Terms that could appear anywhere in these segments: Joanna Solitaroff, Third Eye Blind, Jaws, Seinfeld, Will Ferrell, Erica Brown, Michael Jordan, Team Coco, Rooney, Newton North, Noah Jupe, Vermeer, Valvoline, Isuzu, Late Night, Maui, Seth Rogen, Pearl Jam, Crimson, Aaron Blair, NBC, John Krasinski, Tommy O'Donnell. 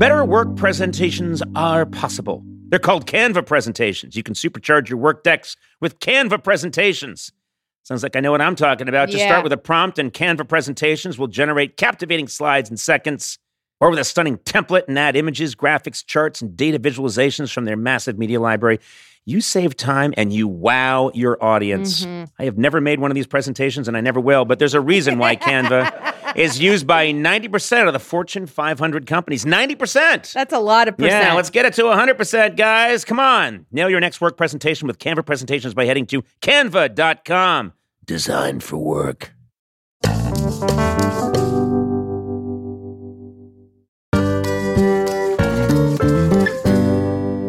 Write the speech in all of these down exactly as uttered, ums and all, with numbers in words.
Better work presentations are possible. They're called Canva presentations. You can supercharge your work decks with Canva presentations. Sounds like I know what I'm talking about. Just yeah. start with a prompt, and Canva presentations will generate captivating slides in seconds, or with a stunning template and add images, graphics, charts, and data visualizations from their massive media library. You save time and you wow your audience. Mm-hmm. I have never made one of these presentations, and I never will, but there's a reason why Canva is used by ninety percent of the Fortune five hundred companies. ninety percent! That's a lot of percent. Yeah, let's get it to one hundred percent, guys. Come on. Nail your next work presentation with Canva presentations by heading to canva dot com. Designed for work.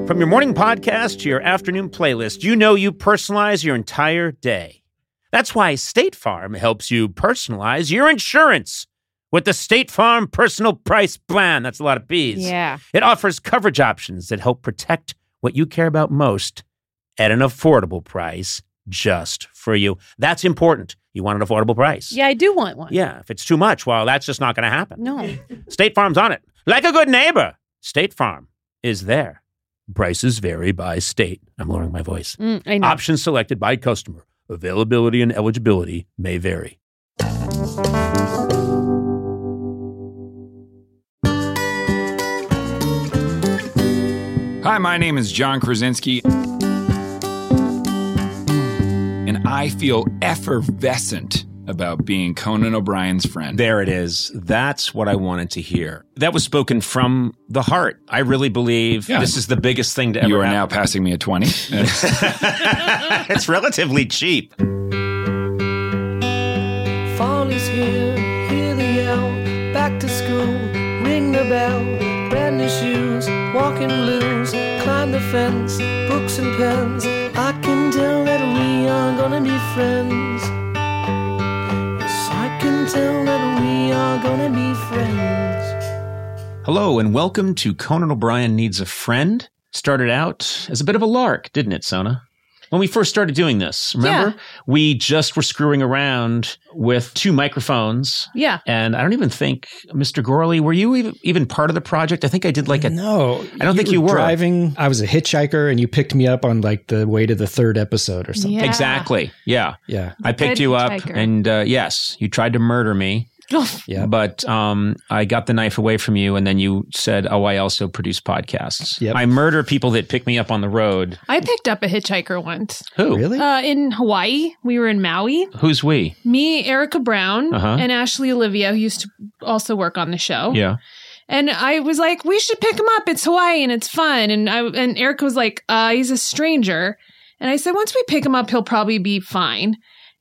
From your morning podcast to your afternoon playlist, you know you personalize your entire day. That's why State Farm helps you personalize your insurance with the State Farm Personal Price Plan. That's a lot of B's. Yeah. It offers coverage options that help protect what you care about most at an affordable price just for you. That's important. You want an affordable price. Yeah, I do want one. Yeah, if it's too much, well, that's just not going to happen. No. State Farm's on it. Like a good neighbor, State Farm is there. Prices vary by state. I'm lowering my voice. Mm, I know. Options selected by customer. Availability and eligibility may vary. Hi, my name is John Krasinski. And I feel effervescent about being Conan O'Brien's friend. There it is. That's what I wanted to hear. That was spoken from the heart. I really believe yeah. this is the biggest thing to ever happen. You are now passing me a twenty. It's relatively cheap. Fall is here, hear the yell, back to school, ring the bell, brand new shoes, walking blues, climb the fence, books and pens, I can tell that we are gonna be friends. Until then, we are gonna be friends. Hello and welcome to Conan O'Brien Needs a Friend. Started out as a bit of a lark, didn't it, Sona? When we first started doing this, remember? Yeah. We just were screwing around with two microphones. Yeah. And I don't even think, Mister Gorley, were you even part of the project? I think I did like a... No. I don't you think were you were. Driving. I was a hitchhiker and you picked me up on like the way to the third episode or something. Yeah. Exactly. Yeah. Yeah. I picked Good you up and uh, yes, you tried to murder me. Yeah. But um, I got the knife away from you, and then you said, oh, I also produce podcasts. Yep. I murder people that pick me up on the road. I picked up a hitchhiker once. Who? Really? Uh, in Hawaii. We were in Maui. Who's we? Me, Erica Brown, uh-huh. and Ashley Olivia, who used to also work on the show. Yeah. And I was like, we should pick him up. It's Hawaii, and it's fun. And, I, and Erica was like, uh, he's a stranger. And I said, once we pick him up, he'll probably be fine.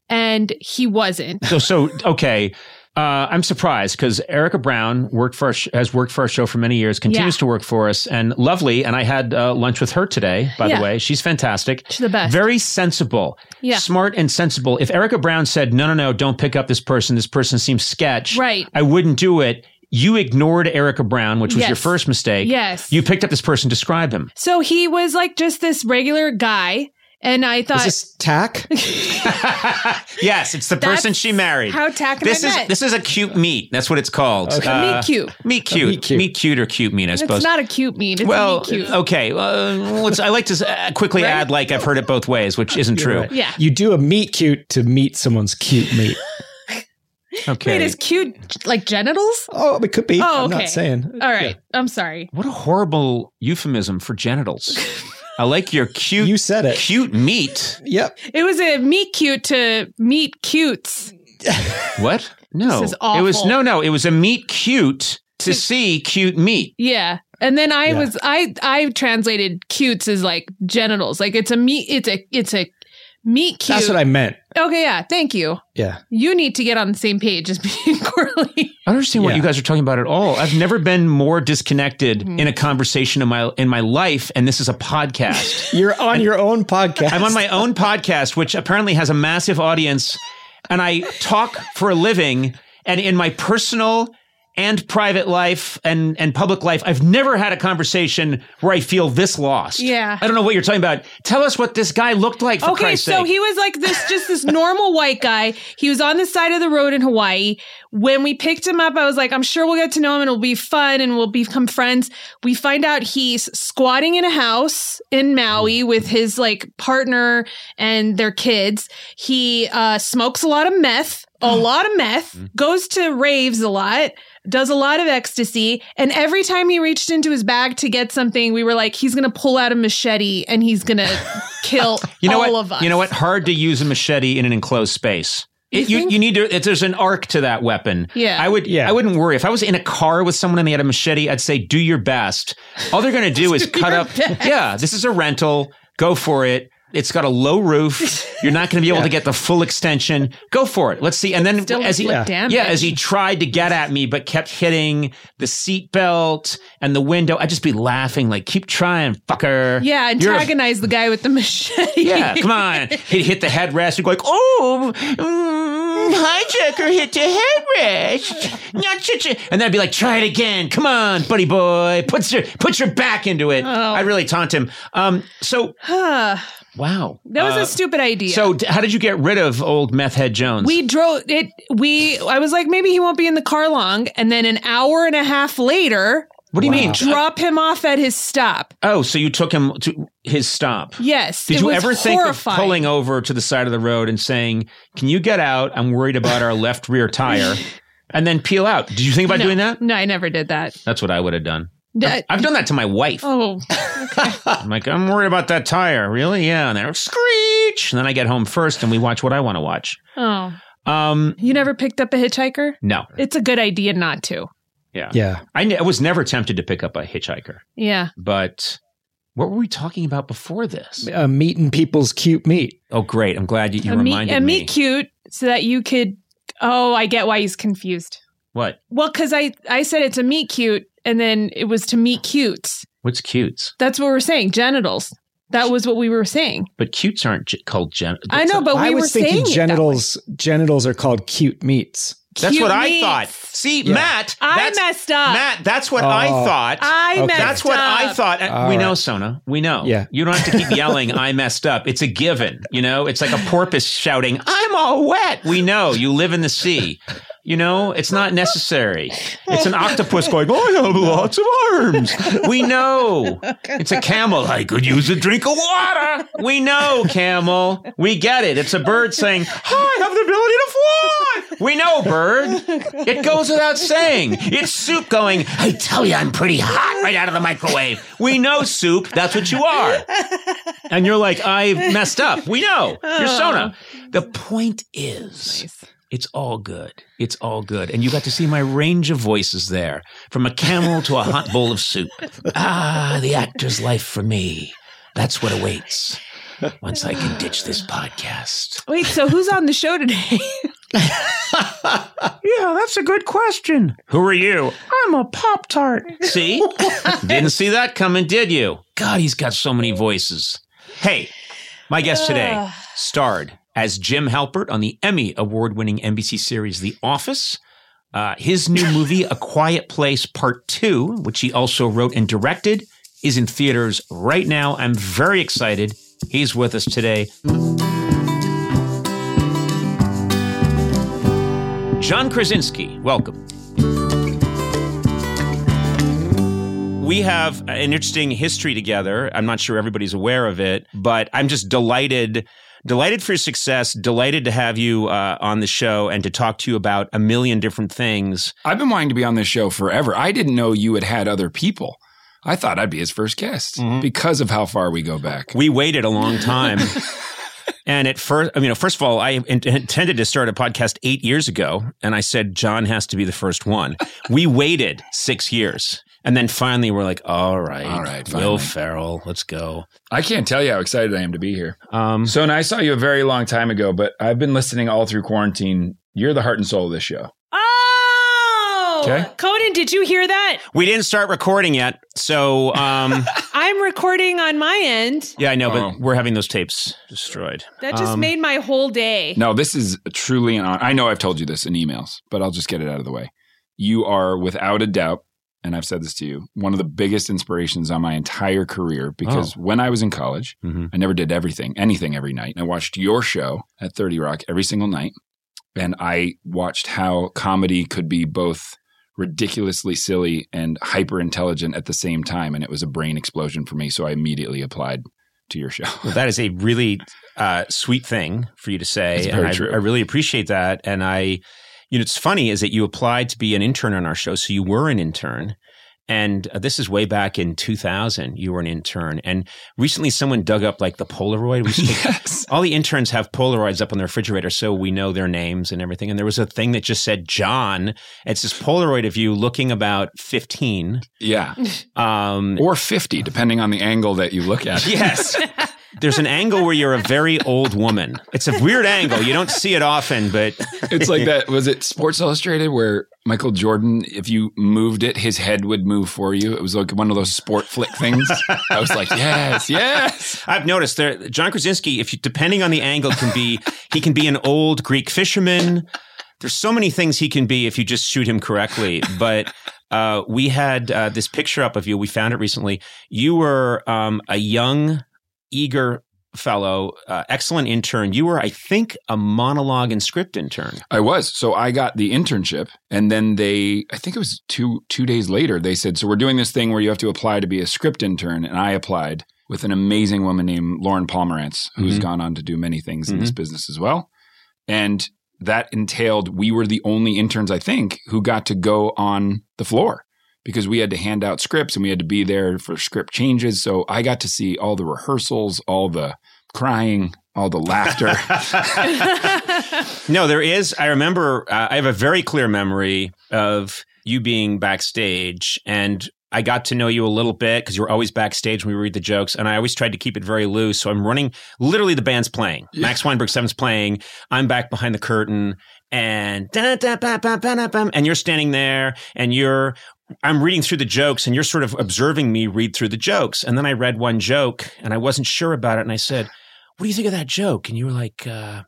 And he wasn't. So, so okay. Uh, I'm surprised because Erica Brown worked for our sh- has worked for our show for many years, continues yeah. to work for us, and lovely. And I had uh, lunch with her today, by yeah. the way. She's fantastic. She's the best. Very sensible. Yeah. Smart and sensible. If Erica Brown said, no, no, no, don't pick up this person. This person seems sketch. Right. I wouldn't do it. You ignored Erica Brown, which was yes. your first mistake. Yes. You picked up this person. Describe him. So he was like just this regular guy. And I thought... Is this tack? Yes, it's the person she married. How tack this I is, met. This is a cute meet. That's what it's called. Okay. Uh, meet cute. Meet cute. Meet cute. Meet cute or cute meet, I suppose. It's not a cute meet. It's well, a meet cute. Okay. Uh, let's, I like to quickly right? add, like, I've heard it both ways, which isn't You're true. Right. Yeah. You do a meet cute to meet someone's cute meet. Okay. Wait, is cute like genitals? Oh, it could be. Oh, okay. I'm not saying. All right. Yeah. I'm sorry. What a horrible euphemism for genitals. I like your cute. You said it. Cute meat. Yep. It was a meat cute to meat cutes. What? No. This is awful. It was no, no. It was a meat cute to, to see cute meat. Yeah, and then I yeah. was I I translated cutes as like genitals. Like it's a meat. It's a it's a meat cute. That's what I meant. Okay. Yeah. Thank you. Yeah. You need to get on the same page as me and Corley. I don't understand yeah. what you guys are talking about at all. I've never been more disconnected mm-hmm. in a conversation in my in my life, and this is a podcast. You're on and your own podcast. I'm on my own podcast, which apparently has a massive audience, and I talk for a living, and in my personal and private life and, and public life, I've never had a conversation where I feel this lost. Yeah. I don't know what you're talking about. Tell us what this guy looked like, for Christ's sake. Okay, so he was like this, just this normal white guy. He was on the side of the road in Hawaii. When we picked him up, I was like, I'm sure we'll get to know him and it'll be fun and we'll become friends. We find out he's squatting in a house in Maui with his like partner and their kids. He uh, smokes a lot of meth. A lot of meth, goes to raves a lot, does a lot of ecstasy. And every time he reached into his bag to get something, we were like, he's going to pull out a machete and he's going to kill you know all what? of us. You know what? Hard to use a machete in an enclosed space. You, it, you, you need to, it, there's an arc to that weapon. Yeah. I would, yeah. I wouldn't worry. If I was in a car with someone and they had a machete, I'd say, do your best. All they're going to do is cut up. Best. Yeah. This is a rental. Go for it. It's got a low roof. You're not going to be able yeah. to get the full extension. Go for it. Let's see. And then as he, yeah. yeah, as he tried to get at me, but kept hitting the seatbelt and the window, I'd just be laughing, like, keep trying, fucker. Yeah, antagonize You're... the guy with the machete. Yeah, come on. He'd hit the headrest. He'd go like, oh, mm, hijacker hit the headrest. Not such a... And then I'd be like, try it again. Come on, buddy boy. Put your, put your back into it. Oh. I'd really taunt him. Um, so... Wow. That was uh, a stupid idea. So d- how did you get rid of old meth head Jones? We drove it. We I was like, maybe he won't be in the car long. And then an hour and a half later. What do you wow. mean? Drop him off at his stop. Oh, so you took him to his stop. Yes. Did it you was ever think horrifying. of pulling over to the side of the road and saying, can you get out? I'm worried about our left rear tire and then peel out. Did you think about no, doing that? No, I never did that. That's what I would have done. I've, I've done that to my wife. Oh, okay. I'm like, I'm worried about that tire. Really? Yeah. And then screech. And then I get home first and we watch what I want to watch. Oh. Um, you never picked up a hitchhiker? No. It's a good idea not to. Yeah. Yeah. I, I was never tempted to pick up a hitchhiker. Yeah. But what were we talking about before this? Uh, meeting people's cute meat. Oh, great. I'm glad you, you a reminded meet, me. A meet cute so that you could. Oh, I get why he's confused. What? Well, because I, I said it's a meet cute. And then it was to meet cutes. What's cutes? That's what we're saying. Genitals. That was what we were saying. But cutes aren't ge- called genitals. I know, but we were saying I was thinking genitals. Genitals are called cute meats. That's cute what meats. I thought. See, yeah. Matt. I messed up. Matt, that's what oh, I thought. I okay. messed that's up. That's what I thought. All we right. know, Sona. We know. Yeah. You don't have to keep yelling, I messed up. It's a given. You know, it's like a porpoise shouting, I'm all wet. We know. You live in the sea. You know, it's not necessary. It's an octopus going, I have lots of arms. We know. It's a camel. I could use a drink of water. We know, camel. We get it. It's a bird saying, I have the ability to fly. We know, bird. It goes without saying. It's soup going, I tell you, I'm pretty hot right out of the microwave. We know, soup. That's what you are. And you're like, I messed up. We know. You're Sona. The point is... Nice. It's all good. It's all good. And you got to see my range of voices there, from a camel to a hot bowl of soup. Ah, the actor's life for me. That's what awaits once I can ditch this podcast. Wait, so who's on the show today? Yeah, that's a good question. Who are you? I'm a Pop-Tart. See? Didn't see that coming, did you? God, he's got so many voices. Hey, my guest today starred as Jim Halpert on the Emmy award-winning N B C series The Office. Uh, his new movie, A Quiet Place Part two, which he also wrote and directed, is in theaters right now. I'm very excited. He's with us today. John Krasinski, welcome. We have an interesting history together. I'm not sure everybody's aware of it, but I'm just delighted Delighted for your success, delighted to have you uh, on the show and to talk to you about a million different things. I've been wanting to be on this show forever. I didn't know you had had other people. I thought I'd be his first guest mm-hmm. because of how far we go back. We waited a long time. And at first, I mean, first of all, I in- intended to start a podcast eight years ago. And I said, John has to be the first one. We waited six years. And then finally, we're like, all right, all right, finally. Will Ferrell, let's go. I can't tell you how excited I am to be here. Um, so, and I saw you a very long time ago, but I've been listening all through quarantine. You're the heart and soul of this show. Oh! Okay. Conan, did you hear that? We didn't start recording yet, so... Um, I'm recording on my end. Yeah, I know, but oh. we're having those tapes destroyed. That just um, made my whole day. No, this is truly an honor. I know I've told you this in emails, but I'll just get it out of the way. You are, without a doubt, and I've said this to you, one of the biggest inspirations on my entire career, because oh. when I was in college, mm-hmm. I never did everything, anything every night. I watched your show at thirty Rock every single night, and I watched how comedy could be both ridiculously silly and hyper intelligent at the same time, and it was a brain explosion for me, so I immediately applied to your show. Well, that is a really uh, sweet thing for you to say. It's very and I, true. I really appreciate that, and I... You know, it's funny is that you applied to be an intern on our show. So you were an intern. And uh, this is way back in two thousand, you were an intern. And recently someone dug up like the Polaroid. We yes. All the interns have Polaroids up on the refrigerator so we know their names and everything. And there was a thing that just said, John. It's this Polaroid of you looking about fifteen. Yeah. Um, or fifty, depending on the angle that you look at. Yes. There's an angle where you're a very old woman. It's a weird angle. You don't see it often, but... It's like that, was it Sports Illustrated where Michael Jordan, if you moved it, his head would move for you? It was like one of those sport flick things. I was like, yes, yes. I've noticed there, John Krasinski, if you, depending on the angle, can be he can be an old Greek fisherman. There's so many things he can be if you just shoot him correctly, but... Uh, we had uh, this picture up of you. We found it recently. You were um, a young, eager fellow, uh, excellent intern. You were, I think, a monologue and script intern. I was. So I got the internship, and then they, I think it was two two days later, they said, so we're doing this thing where you have to apply to be a script intern, and I applied with an amazing woman named Lauren Pomerantz, who's mm-hmm. gone on to do many things mm-hmm. in this business as well. And that entailed we were the only interns, I think, who got to go on the floor because we had to hand out scripts and we had to be there for script changes. So I got to see all the rehearsals, all the crying, all the laughter. No, there is. I remember uh, I have a very clear memory of you being backstage, and I got to know you a little bit because you were always backstage when we read the jokes, and I always tried to keep it very loose. So I'm running, literally the band's playing. Yeah. Max Weinberg Seven's playing. I'm back behind the curtain, and and you're standing there, and you're, I'm reading through the jokes, and you're sort of observing me read through the jokes. And then I read one joke, and I wasn't sure about it, and I said, what do you think of that joke? And you were like, uh,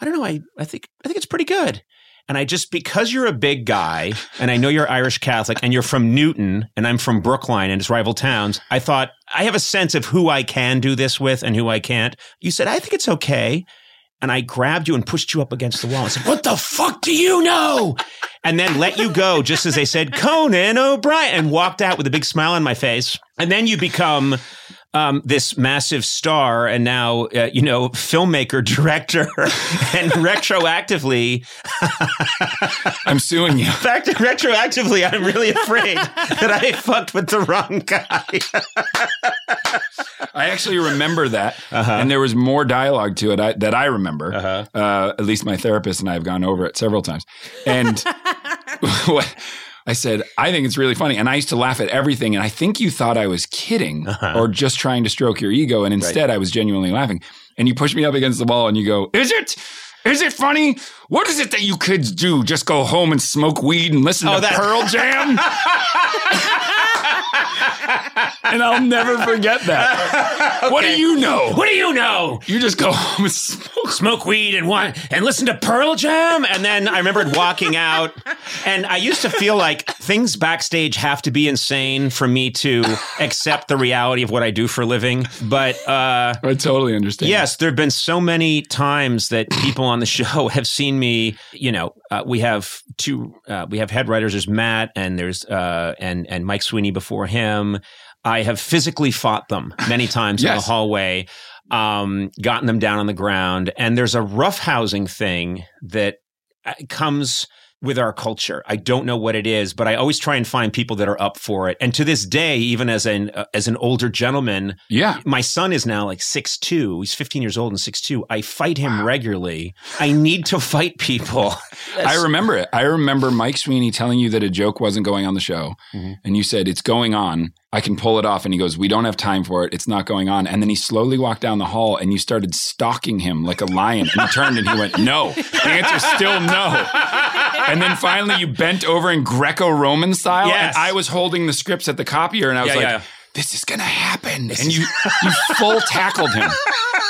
I don't know, I, I think I think it's pretty good. And I just, because you're a big guy, and I know you're Irish Catholic, and you're from Newton, and I'm from Brookline and its rival towns, I thought, I have a sense of who I can do this with and who I can't. You said, I think it's okay. And I grabbed you and pushed you up against the wall and said, what the fuck do you know? And then let you go, just as they said, Conan O'Brien, and walked out with a big smile on my face. And then you become... Um, this massive star, and now, uh, you know, filmmaker, director, and retroactively. I'm suing you. In fact, retroactively, I'm really afraid that I fucked with the wrong guy. I actually remember that. Uh-huh. And there was more dialogue to it I, that I remember. Uh-huh. Uh, at least my therapist and I have gone over it several times. And what? I said, I think it's really funny. And I used to laugh at everything. And I think you thought I was kidding uh-huh. or just trying to stroke your ego. And instead, right. I was genuinely laughing. And you push me up against the wall and you go, is it? Is it funny? What is it that you kids do? Just go home and smoke weed and listen oh, to that- Pearl Jam? And I'll never forget that. Okay. What do you know? What do you know? You just go home and smoke, smoke weed and wine and listen to Pearl Jam. And then I remembered walking out, and I used to feel like things backstage have to be insane for me to accept the reality of what I do for a living. But uh, I totally understand. Yes, there have been so many times that people on the show have seen me. You know, uh, we have two. Uh, we have head writers. There's Matt, and there's uh, and and Mike Sweeney before him. I have physically fought them many times yes. in the hallway, um, gotten them down on the ground. And there's a roughhousing thing that comes with our culture. I don't know what it is, but I always try and find people that are up for it. And to this day, even as an uh, as an older gentleman, yeah. my son is now like six two. He's fifteen years old and six two. I fight him wow. regularly. I need to fight people. I remember it. I remember Mike Sweeney telling you that a joke wasn't going on the show. Mm-hmm. And you said, it's going on. I can pull it off. And he goes, we don't have time for it. It's not going on. And then he slowly walked down the hall, and you started stalking him like a lion. And he turned and he went, no. The answer's still no. And then finally you bent over in Greco-Roman style. Yes. And I was holding the scripts at the copier, and I was yeah, like, yeah. this is going to happen. This and you, you full tackled him.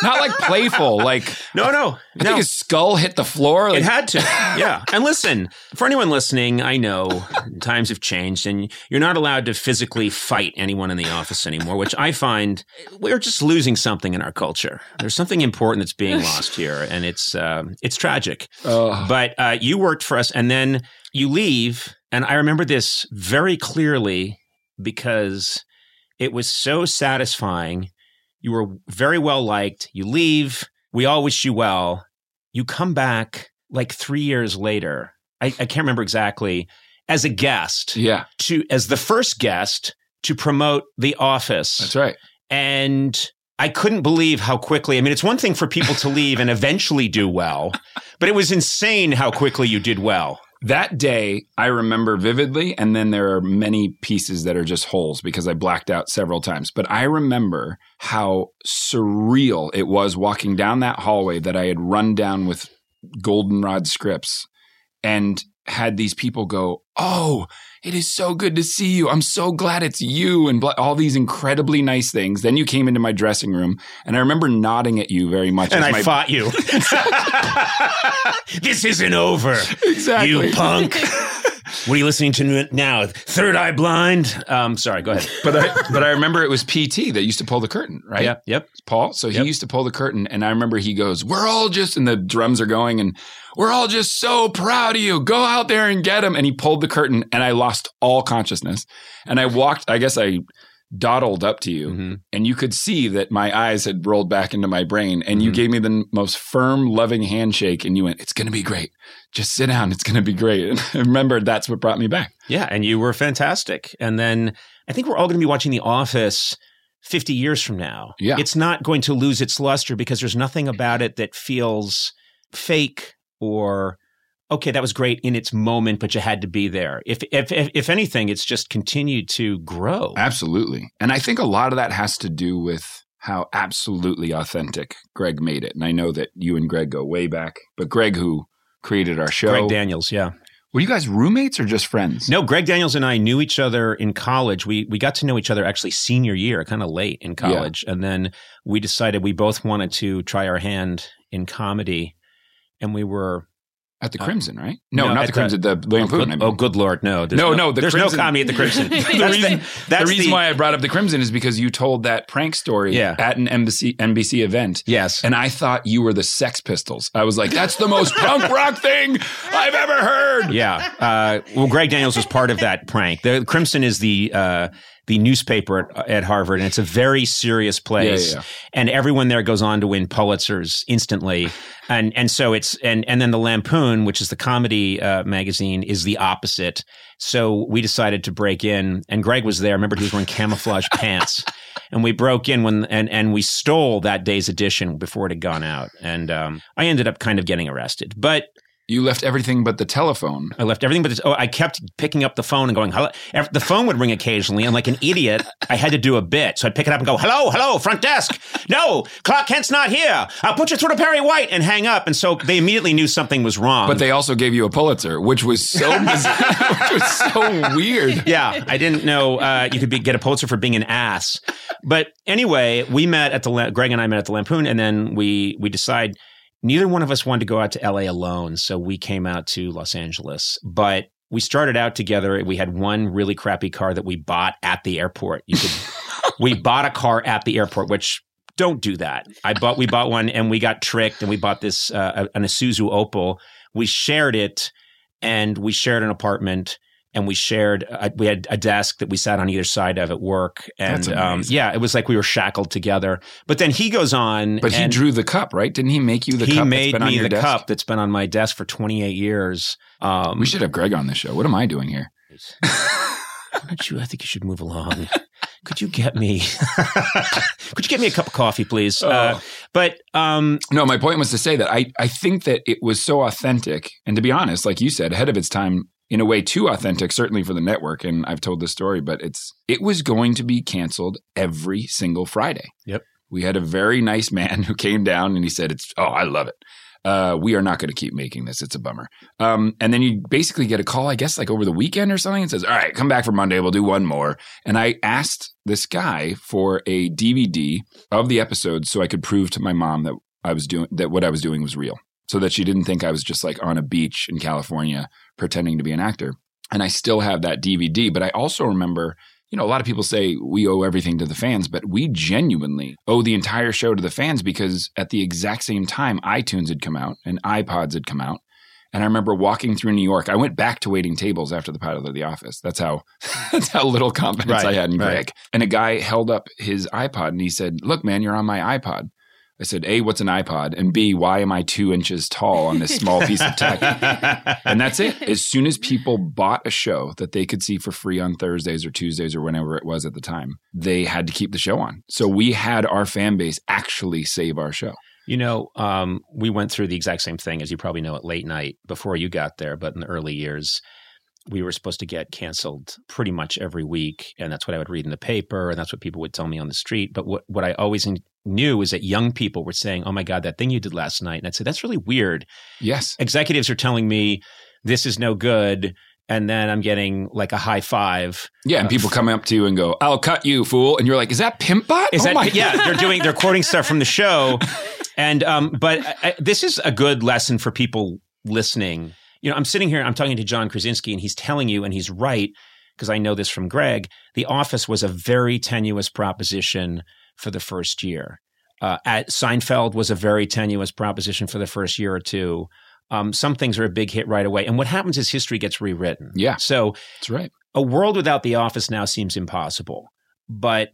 Not like playful, like no, no. I no. think his skull hit the floor. Like. It had to, yeah. And listen, for anyone listening, I know times have changed, and you're not allowed to physically fight anyone in the office anymore, which I find we're just losing something in our culture. There's something important that's being lost here, and it's uh, it's tragic. Oh. But uh, you worked for us, and then you leave, and I remember this very clearly because it was so satisfying. You were very well liked. You leave. We all wish you well. You come back like three years later. I, I can't remember exactly. As a guest. Yeah. To, as the first guest to promote The Office. That's right. And I couldn't believe how quickly. I mean, it's one thing for people to leave and eventually do well, but it was insane how quickly you did well. That day, I remember vividly, and then there are many pieces that are just holes because I blacked out several times. But I remember how surreal it was walking down that hallway that I had run down with goldenrod scripts and had these people go, oh, it is so good to see you. I'm so glad it's you, and bl- all these incredibly nice things. Then you came into my dressing room, and I remember nodding at you very much. And I my- fought you. This isn't over. Exactly. You punk. What are you listening to now? Third Eye Blind? Um, sorry, go ahead. But I but I remember it was P T that used to pull the curtain, right? Yep, yep. Paul, so he yep. used to pull the curtain, and I remember he goes, we're all just, and the drums are going, and we're all just so proud of you. Go out there and get him. And he pulled the curtain, and I lost all consciousness. And I walked, I guess I dawdled up to you, mm-hmm. and you could see that my eyes had rolled back into my brain, and mm-hmm. you gave me the most firm, loving handshake, and you went, it's going to be great. Just sit down. It's going to be great. And I remember that's what brought me back. Yeah, and you were fantastic. And then I think we're all going to be watching The Office fifty years from now. Yeah. It's not going to lose its luster because there's nothing about it that feels fake or, okay, that was great in its moment, but you had to be there. If if if anything, it's just continued to grow. Absolutely. And I think a lot of that has to do with how absolutely authentic Greg made it. And I know that you and Greg go way back, but Greg, who created our show. Greg Daniels, yeah. Were you guys roommates or just friends? No, Greg Daniels and I knew each other in college. We we got to know each other actually senior year, kind of late in college. Yeah. And then we decided we both wanted to try our hand in comedy. And we were... At the Crimson, uh, right? No, no not the Crimson, the, the Lampoon. Oh, I mean. oh, good Lord, no. There's no, no, no the There's Crimson. no comedy at the Crimson. the reason, the, the reason the, why I brought up the Crimson is because you told that prank story yeah. at an N B C event. Yes. And I thought you were the Sex Pistols. I was like, that's the most punk rock thing I've ever heard. Yeah. Uh, well, Greg Daniels was part of that prank. The Crimson is the... Uh, the newspaper at, at Harvard, and it's a very serious place. Yeah, yeah, yeah. And everyone there goes on to win Pulitzers instantly. And and so it's, and and then the Lampoon, which is the comedy uh, magazine, is the opposite. So we decided to break in, and Greg was there. I remember he was wearing camouflage pants. And we broke in when, and, and we stole that day's edition before it had gone out. And um, I ended up kind of getting arrested. But you left everything but the telephone. I left everything but the, oh, I kept picking up the phone and going, hello. The phone would ring occasionally, and like an idiot, I had to do a bit. So I'd pick it up and go, hello, hello, front desk. No, Clark Kent's not here. I'll put you through to Perry White, and hang up. And so they immediately knew something was wrong. But they also gave you a Pulitzer, which was so bizarre, which was so weird. Yeah, I didn't know uh, you could be, get a Pulitzer for being an ass. But anyway, we met at the, Greg and I met at the Lampoon, and then we we decide... Neither one of us wanted to go out to L A alone, so we came out to Los Angeles. But we started out together. We had one really crappy car that we bought at the airport. You could, we bought a car at the airport, which don't do that. I bought, we bought one, and we got tricked, and we bought this uh, an Isuzu Opal. We shared it, and we shared an apartment. And we shared, uh, we had a desk that we sat on either side of at work. And um, yeah, it was like we were shackled together. But then he goes on. But he drew the cup, right? Didn't he make you the cup that's been on your desk? He made me the cup that's been on my desk for twenty-eight years. Um, we should have Greg on this show. What am I doing here? Why don't you, I think you should move along. Could you get me, could you get me a cup of coffee, please? Oh. Uh, but, um, no, my point was to say that I, I think that it was so authentic. And to be honest, like you said, ahead of its time, in a way too authentic, certainly for the network. And I've told this story, but it's, it was going to be canceled every single Friday. Yep. We had a very nice man who came down and he said, it's, oh, I love it. uh, we are not going to keep making this. It's a bummer. Um, and then you basically get a call, I guess, like over the weekend or something, and says, all right, come back for Monday. We'll do one more. And I asked this guy for a D V D of the episode so I could prove to my mom that I was doing that what I was doing was real, so that she didn't think I was just like on a beach in California pretending to be an actor. And I still have that D V D. But I also remember, you know, a lot of people say we owe everything to the fans, but we genuinely owe the entire show to the fans, because at the exact same time, iTunes had come out and iPods had come out. And I remember walking through New York. I went back to waiting tables after the pilot of The Office. That's how that's how little confidence right, I had in Greg. Right. And a guy held up his iPod and he said, look, man, you're on my iPod. I said, A, what's an iPod? And B, why am I two inches tall on this small piece of tech? And that's it. As soon as people bought a show that they could see for free on Thursdays or Tuesdays or whenever it was at the time, they had to keep the show on. So we had our fan base actually save our show. You know, um, we went through the exact same thing, as you probably know, at late night before you got there, but in the early years. We were supposed to get canceled pretty much every week. And that's what I would read in the paper. And that's what people would tell me on the street. But what, what I always knew is that young people were saying, oh my God, that thing you did last night. And I'd say, that's really weird. Yes. Executives are telling me this is no good. And then I'm getting like a high five. Yeah, and uh, people come up to you and go, I'll cut you, fool. And you're like, is that Pimpbot? Is oh that, my yeah, they're doing, they're quoting stuff from the show. And, um, but I, this is a good lesson for people listening. You know, I'm sitting here, I'm talking to John Krasinski, and he's telling you, and he's right, because I know this from Greg, The Office was a very tenuous proposition for the first year. Uh, at Seinfeld was a very tenuous proposition for the first year or two. Um, some things are a big hit right away. And what happens is history gets rewritten. Yeah, so that's right. A world without The Office now seems impossible, but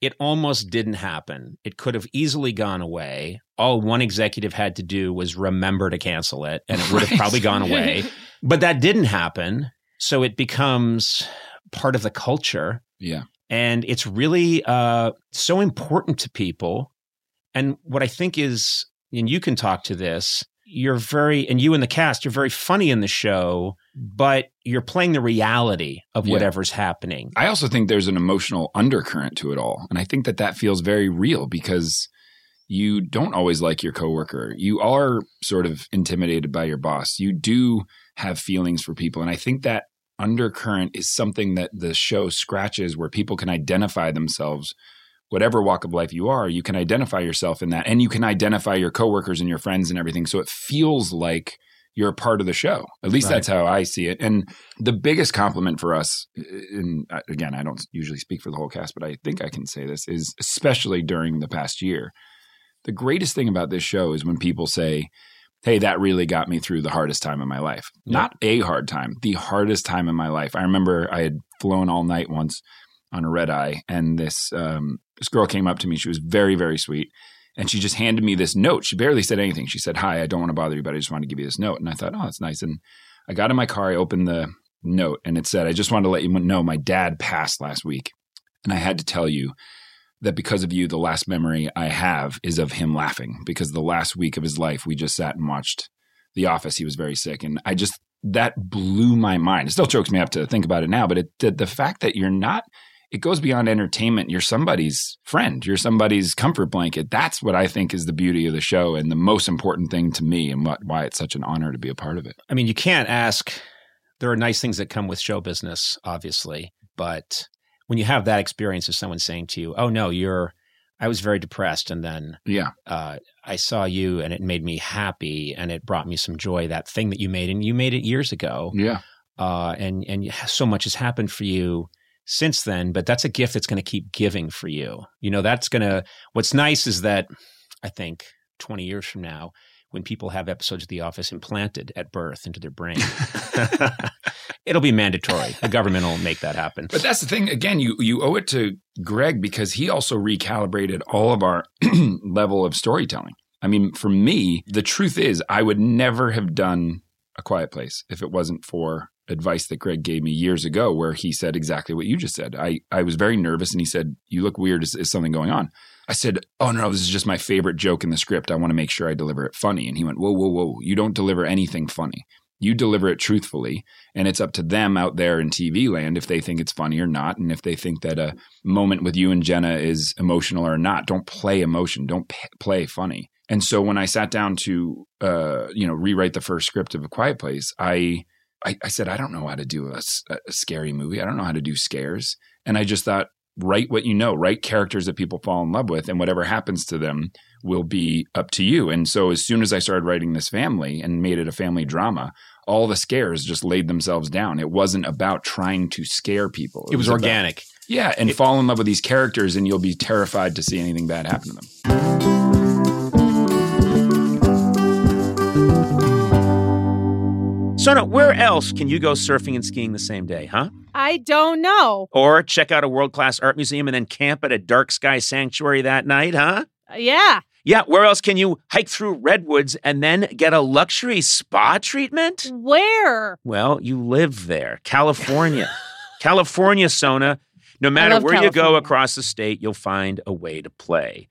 it almost didn't happen. It could have easily gone away. All one executive had to do was remember to cancel it, and it would have probably gone away. But that didn't happen. So it becomes part of the culture. Yeah. And it's really uh, so important to people. And what I think is, and you can talk to this, you're very, and you and the cast, you're very funny in the show, but you're playing the reality of yeah. whatever's happening. I also think there's an emotional undercurrent to it all. And I think that that feels very real, because you don't always like your coworker. You are sort of intimidated by your boss. You do have feelings for people. And I think that undercurrent is something that the show scratches, where people can identify themselves. Whatever walk of life you are, you can identify yourself in that, and you can identify your coworkers and your friends and everything. So it feels like you're a part of the show. At least right. That's how I see it. And the biggest compliment for us, and again, I don't usually speak for the whole cast, but I think I can say this, is especially during the past year, the greatest thing about this show is when people say, hey, that really got me through the hardest time of my life. Yep. Not a hard time, the hardest time in my life. I remember I had flown all night once on a red eye, and this um, this girl came up to me. She was very, very sweet. And she just handed me this note. She barely said anything. She said, hi, I don't want to bother you, but I just wanted to give you this note. And I thought, oh, that's nice. And I got in my car, I opened the note, and it said, I just wanted to let you know my dad passed last week. And I had to tell you that because of you, the last memory I have is of him laughing, because the last week of his life, we just sat and watched The Office. He was very sick. And I just, that blew my mind. It still chokes me up to think about it now, but it, the, the fact that you're not, it goes beyond entertainment. You're somebody's friend. You're somebody's comfort blanket. That's what I think is the beauty of the show, and the most important thing to me, and what, why it's such an honor to be a part of it. I mean, you can't ask. There are nice things that come with show business, obviously. But when you have that experience of someone saying to you, oh, no, you're – I was very depressed, and then yeah, uh, I saw you, and it made me happy, and it brought me some joy, that thing that you made. And you made it years ago. Yeah. Uh, and and so much has happened for you since then, but that's a gift that's going to keep giving for you. You know, that's going to, what's nice is that I think twenty years from now, when people have episodes of The Office implanted at birth into their brain, it'll be mandatory. The government will make that happen. But that's the thing. Again, you, you owe it to Greg, because he also recalibrated all of our level of storytelling. I mean, for me, the truth is I would never have done A Quiet Place if it wasn't for advice that Greg gave me years ago, where he said exactly what you just said. I, I was very nervous, and he said, you look weird. Is, is something going on? I said, oh, no, this is just my favorite joke in the script. I want to make sure I deliver it funny. And he went, whoa, whoa, whoa. You don't deliver anything funny. You deliver it truthfully, and it's up to them out there in T V land if they think it's funny or not, and if they think that a moment with you and Jenna is emotional or not. Don't play emotion. Don't p- play funny. And so when I sat down to, uh, you know, rewrite the first script of A Quiet Place, I I, I said, I don't know how to do a, a scary movie. I don't know how to do scares. And I just thought, write what you know, write characters that people fall in love with, and whatever happens to them will be up to you. And so as soon as I started writing this family and made it a family drama, all the scares just laid themselves down. It wasn't about trying to scare people. It, it was, was organic. About, yeah, and it, fall in love with these characters, and you'll be terrified to see anything bad happen to them. Sona, where else can you go surfing and skiing the same day, huh? I don't know. Or check out a world-class art museum and then camp at a dark sky sanctuary that night, huh? Uh, yeah. Yeah, where else can you hike through redwoods and then get a luxury spa treatment? Where? Well, you live there. California. California, Sona. No matter where California. You go across the state, you'll find a way to play.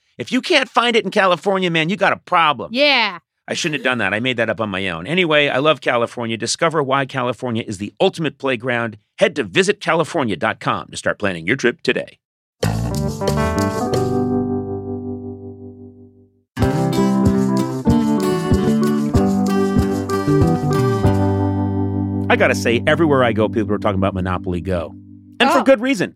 if you can't find it in California, man, you got a problem. Yeah. I shouldn't have done that. I made that up on my own. Anyway, I love California. Discover why California is the ultimate playground. Head to visit california dot com to start planning your trip today. I got to say, everywhere I go, people are talking about Monopoly Go. And oh. for good reason.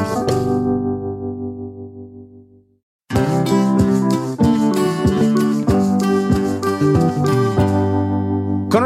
Conan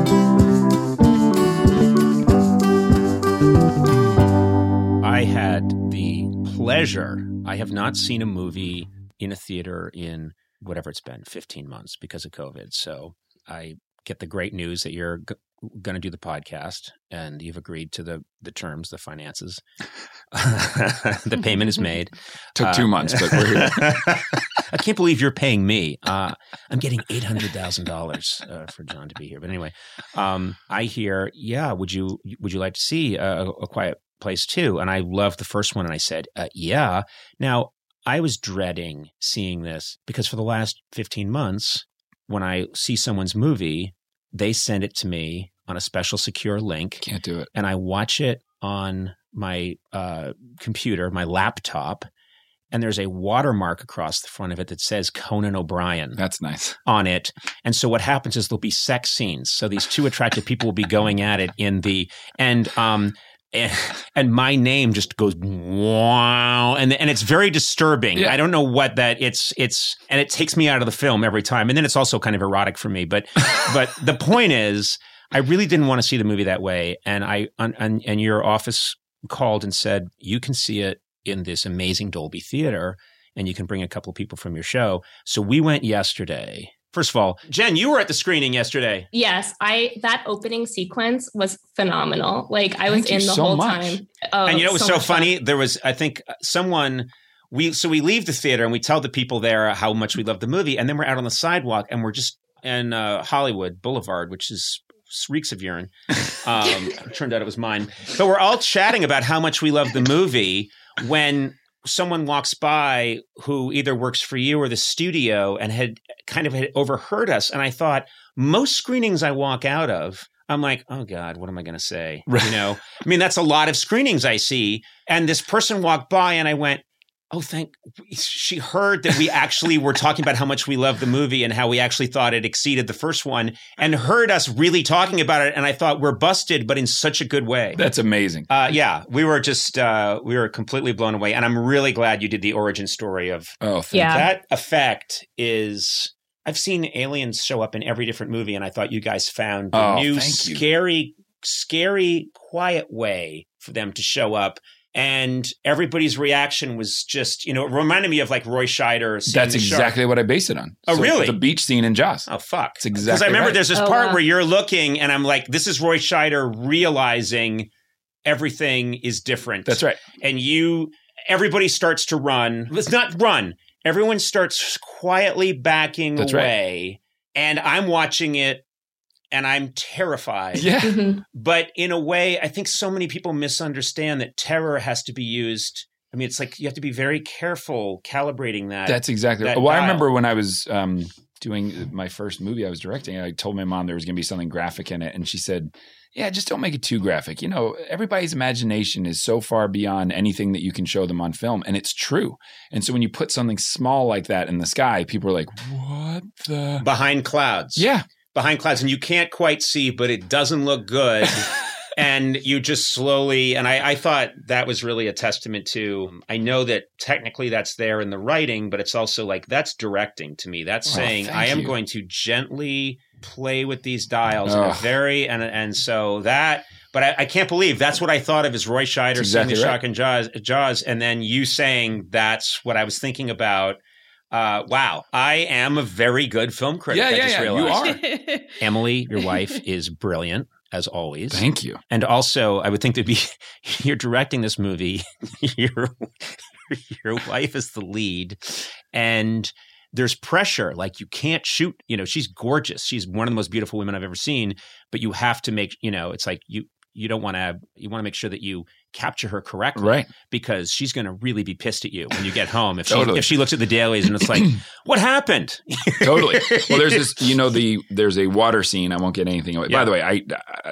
I had the pleasure, I have not seen a movie in a theater in whatever it's been, fifteen months because of COVID. So I get the great news that you're g- going to do the podcast and you've agreed to the, the terms, the finances. The payment is made. Took uh, two months, but we're here. I can't believe you're paying me. Uh, I'm getting eight hundred thousand dollars uh, for John to be here. But anyway, um, I hear, yeah, would you would you like to see uh, a quiet Place Two, and I loved the first one, and I said, uh, yeah. Now, I was dreading seeing this because for the last fifteen months, when I see someone's movie, They send it to me on a special secure link. Can't do it. And I watch it on my uh, computer, my laptop, and there's a watermark across the front of it that says Conan O'Brien. That's nice. On it. And so what happens is there'll be sex scenes. So these two attractive people will be going at it in the – and um, – And, and my name just goes wow, and and it's very disturbing. Yeah. I don't know what that it's it's and it takes me out of the film every time. And then it's also kind of erotic for me. But but the point is, I really didn't want to see the movie that way. And I and and your office called and said you can see it in this amazing Dolby theater, and you can bring a couple of people from your show. So we went yesterday. First of all, Jen, you were at the screening yesterday. Yes, I that opening sequence was phenomenal. Like I was in the whole time. Oh, and you know, it was so funny. There was, I think, someone we so we leave the theater and we tell the people there how much we love the movie, and then we're out on the sidewalk and we're just in uh, Hollywood Boulevard, which is reeks of urine. Um, turned out it was mine, but we're all chatting about how much we love the movie when someone walks by who either works for you or the studio and had kind of had overheard us. And I thought most screenings I walk out of, I'm like, oh God, what am I going to say? Right. You know, I mean, that's a lot of screenings I see. And this person walked by and I went, oh, thank, she heard that we actually were talking about how much we love the movie and how we actually thought it exceeded the first one and heard us really talking about it. And I thought we're busted, but in such a good way. That's amazing. Uh, yeah, we were just, uh, we were completely blown away. And I'm really glad you did the origin story of oh, thank yeah. that effect is, I've seen aliens show up in every different movie. And I thought you guys found a oh, new scary, you. scary, quiet way for them to show up. And everybody's reaction was just, you know, it reminded me of like Roy Scheider. That's exactly what I based it on. Oh, so really? The beach scene in Jaws. Oh, fuck. It's exactly Because I remember right. there's this oh, part wow. where you're looking and I'm like, this is Roy Scheider realizing everything is different. That's right. And you, everybody starts to run. Let's not run. Everyone starts quietly backing That's away. Right. And I'm watching it. And I'm terrified. Yeah. Mm-hmm. But in a way, I think so many people misunderstand that terror has to be used. I mean, it's like you have to be very careful calibrating that. That's exactly that right. Well, dial. I remember when I was um, doing my first movie I was directing, I told my mom there was going to be something graphic in it. And she said, yeah, just don't make it too graphic. You know, everybody's imagination is so far beyond anything that you can show them on film. And it's true. And so when you put something small like that in the sky, people are like, what the? Behind clouds. Yeah. Behind clouds, and you can't quite see, but it doesn't look good. And you just slowly, and I, I thought that was really a testament to, I know that technically that's there in the writing, but it's also like, that's directing to me. That's oh, saying I am you. going to gently play with these dials oh. in a very, and and so that, but I, I can't believe that's what I thought of as Roy Scheider exactly saying right. Shock and Jaws, Jaws, and then you saying that's what I was thinking about. Uh, wow, I am a very good film critic. Yeah, I yeah, just yeah, realized. You are. Emily, your wife, is brilliant as always. Thank you. And also, I would think there'd be you're directing this movie. your your wife is the lead, and there's pressure. Like you can't shoot. You know, she's gorgeous. She's one of the most beautiful women I've ever seen. But you have to make. You know, it's like you you don't want to. You want to make sure that you. Capture her correctly, right? Because she's going to really be pissed at you when you get home if she totally. if she looks at the dailies and it's like, what happened? Totally. Well, there's this, you know, the there's a water scene. I won't get anything away. Yeah. By the way, I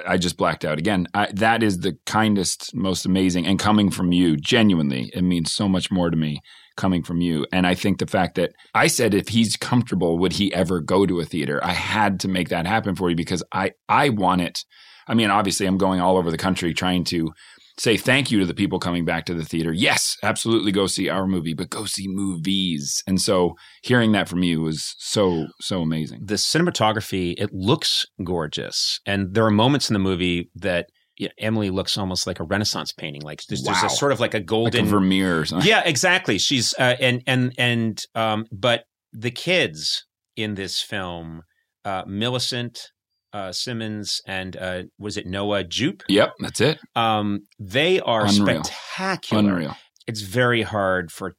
I just blacked out again. I, that is the kindest, most amazing, and coming from you, genuinely, it means so much more to me coming from you. And I think the fact that I said, if he's comfortable, would he ever go to a theater? I had to make that happen for you because I I want it. I mean, obviously, I'm going all over the country trying to. Say thank you to the people coming back to the theater. Yes, absolutely go see our movie, but go see movies. And so hearing that from you was so, so amazing. The cinematography, it looks gorgeous. And there are moments in the movie that yeah, Emily looks almost like a Renaissance painting. Like there's, wow. there's a sort of like a golden. Like a Vermeer or something. Yeah, exactly. She's, uh, and, and, and, um, but the kids in this film, uh, Millicent, Uh, Simmons and uh, was it Noah Jupe? Yep, that's it. Um, they are Unreal. spectacular. Unreal. It's very hard for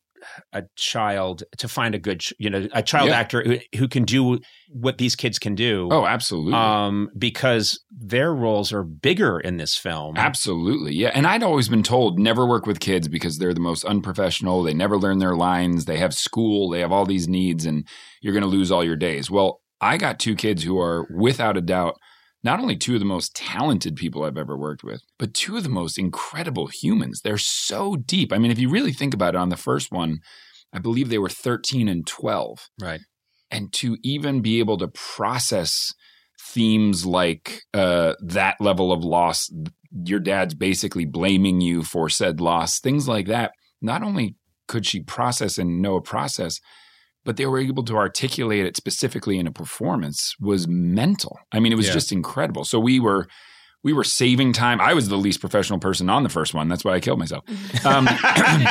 a child to find a good, you know, a child yeah. actor who, who can do what these kids can do. Oh, absolutely. Um, because their roles are bigger in this film. Absolutely, yeah. And I'd always been told never work with kids because they're the most unprofessional. They never learn their lines. They have school. They have all these needs, and you're going to lose all your days. Well. I got two kids who are, without a doubt, not only two of the most talented people I've ever worked with, but two of the most incredible humans. They're so deep. I mean, if you really think about it, on the first one, I believe they were thirteen and twelve. Right. And to even be able to process themes like uh, that level of loss, your dad's basically blaming you for said loss, things like that. Not only could she process and know a process, but they were able to articulate it specifically in a performance was mental. I mean, it was yeah. just incredible. So we were we were saving time. I was the least professional person on the first one. That's why I killed myself. Um,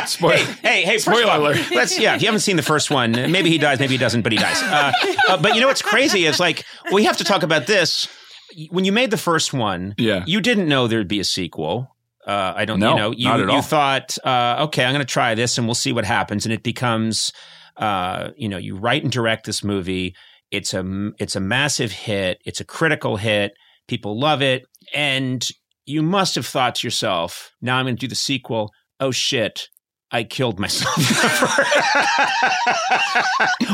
spoiler, hey, hey, hey, spoiler alert. Let's, yeah, if you haven't seen the first one, maybe he dies, maybe he doesn't, but he dies. Uh, uh, but you know what's crazy is like, we have to talk about this. When you made the first one, yeah. you didn't know there'd be a sequel. Uh, I don't no, you know. You, not at all. You thought, uh, okay, I'm going to try this and we'll see what happens. And it becomes... Uh, you know, you write and direct this movie. It's a, it's a massive hit. It's a critical hit. People love it. And you must have thought to yourself, now I'm going to do the sequel. Oh, shit. I killed myself.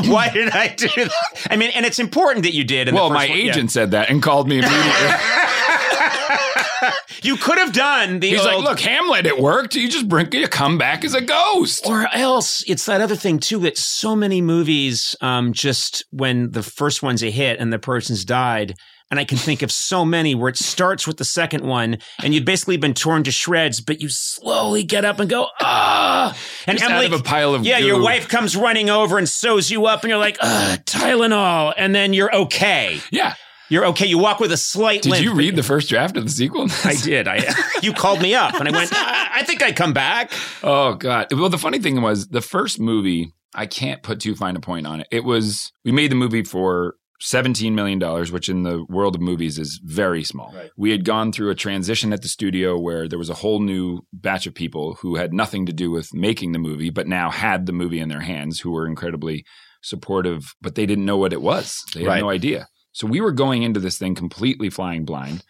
Why did I do that? I mean, and it's important that you did. In well, the first my one, agent yeah. said that and called me immediately. You could have done the He's old, like, look, Hamlet, it worked. You just bring you come back as a ghost. Or else, it's that other thing, too, that so many movies um, just when the first one's a hit and the person's died, and I can think of so many where it starts with the second one, and you've basically been torn to shreds, but you slowly get up and go, ah! And just Emily, out of a pile of yeah, goo. Your wife comes running over and sews you up, and you're like, ah, Tylenol, and then you're okay. Yeah. You're okay. You walk with a slight Did limp. you read the first draft of the sequel? I did. I You called me up and I went, I, I think I come back. Oh, God. Well, the funny thing was the first movie, I can't put too fine a point on it. It was, we made the movie for seventeen million dollars, which in the world of movies is very small. Right. We had gone through a transition at the studio where there was a whole new batch of people who had nothing to do with making the movie, but now had the movie in their hands, who were incredibly supportive, but they didn't know what it was. They had right. no idea. So we were going into this thing completely flying blind.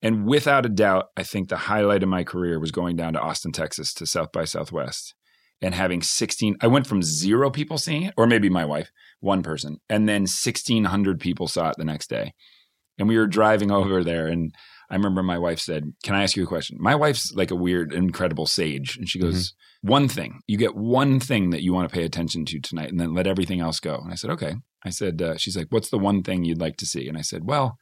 And without a doubt, I think the highlight of my career was going down to Austin, Texas to South by Southwest and having sixteen – I went from zero people seeing it, or maybe my wife, one person, and then sixteen hundred people saw it the next day. And we were driving over there and I remember my wife said, can I ask you a question? My wife's like a weird, incredible sage. And she goes, mm-hmm. one thing. You get one thing that you want to pay attention to tonight and then let everything else go. And I said, okay. I said, uh, she's like, what's the one thing you'd like to see? And I said, well,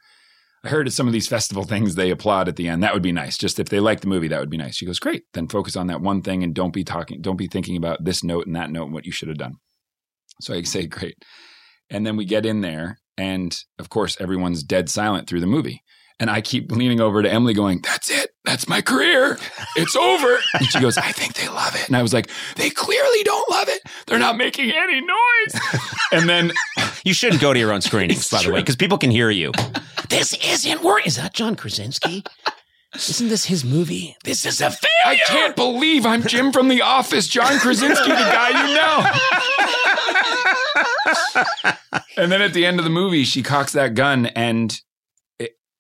I heard at some of these festival things, they applaud at the end. That would be nice. Just if they like the movie, that would be nice. She goes, great. Then focus on that one thing and don't be talking, don't be thinking about this note and that note and what you should have done. So I say, great. And then we get in there and of course, everyone's dead silent through the movie. And I keep leaning over to Emily going, that's it. That's my career. It's over. And she goes, I think they love it. And I was like, they clearly don't love it. They're not making any noise. And then you shouldn't go to your own screenings, by the true. way, because people can hear you. This isn't work. Is that John Krasinski? Isn't this his movie? This is a failure. I can't believe I'm Jim from The Office. John Krasinski, the guy you know. And then at the end of the movie, she cocks that gun and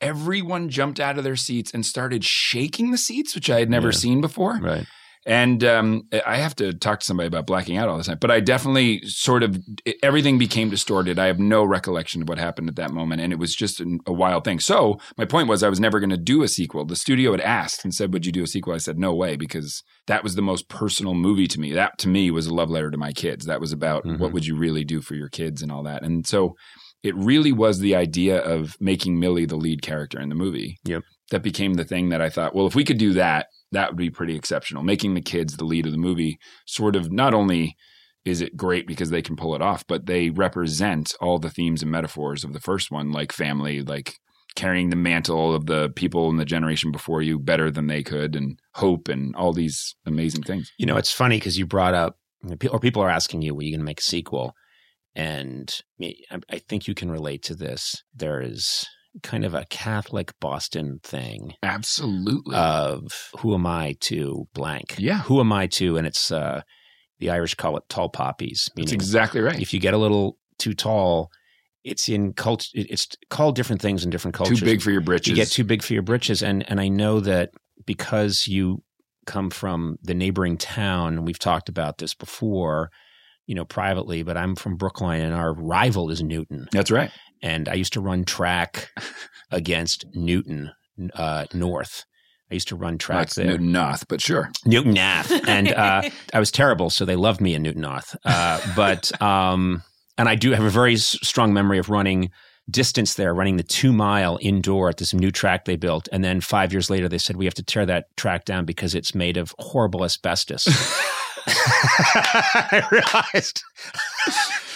everyone jumped out of their seats and started shaking the seats, which I had never yeah. seen before. Right. And um, I have to talk to somebody about blacking out all the time, but I definitely sort of – everything became distorted. I have no recollection of what happened at that moment, and it was just an, a wild thing. So my point was I was never going to do a sequel. The studio had asked and said, would you do a sequel? I said, no way, because that was the most personal movie to me. That, to me, was a love letter to my kids. That was about mm-hmm. what would you really do for your kids and all that. And so – it really was the idea of making Millie the lead character in the movie yep. that became the thing that I thought, well, if we could do that, that would be pretty exceptional. Making the kids the lead of the movie sort of not only is it great because they can pull it off, but they represent all the themes and metaphors of the first one, like family, like carrying the mantle of the people in the generation before you better than they could, and hope and all these amazing things. You know, it's funny because you brought up, or people are asking you, well, you're going to make a sequel. And I think you can relate to this. There is kind of a Catholic Boston thing. Absolutely. Of who am I to blank? Yeah. Who am I to? And it's uh, the Irish call it tall poppies. That's exactly right. If you get a little too tall, it's in cult. It's called different things in different cultures. Too big for your britches. You get too big for your britches. And and I know that because you come from the neighboring town, we've talked about this before, you know, privately, but I'm from Brookline and our rival is Newton. That's right. and I used to run track against Newton uh, North. I used to run track Not there. Newton North, but sure. Newton North. And uh, I was terrible, so they loved me in Newton North. Uh, but, um, and I do have a very s- strong memory of running distance there, running the two mile indoor at this new track they built. And then five years later, they said, we have to tear that track down because it's made of horrible asbestos. I realized.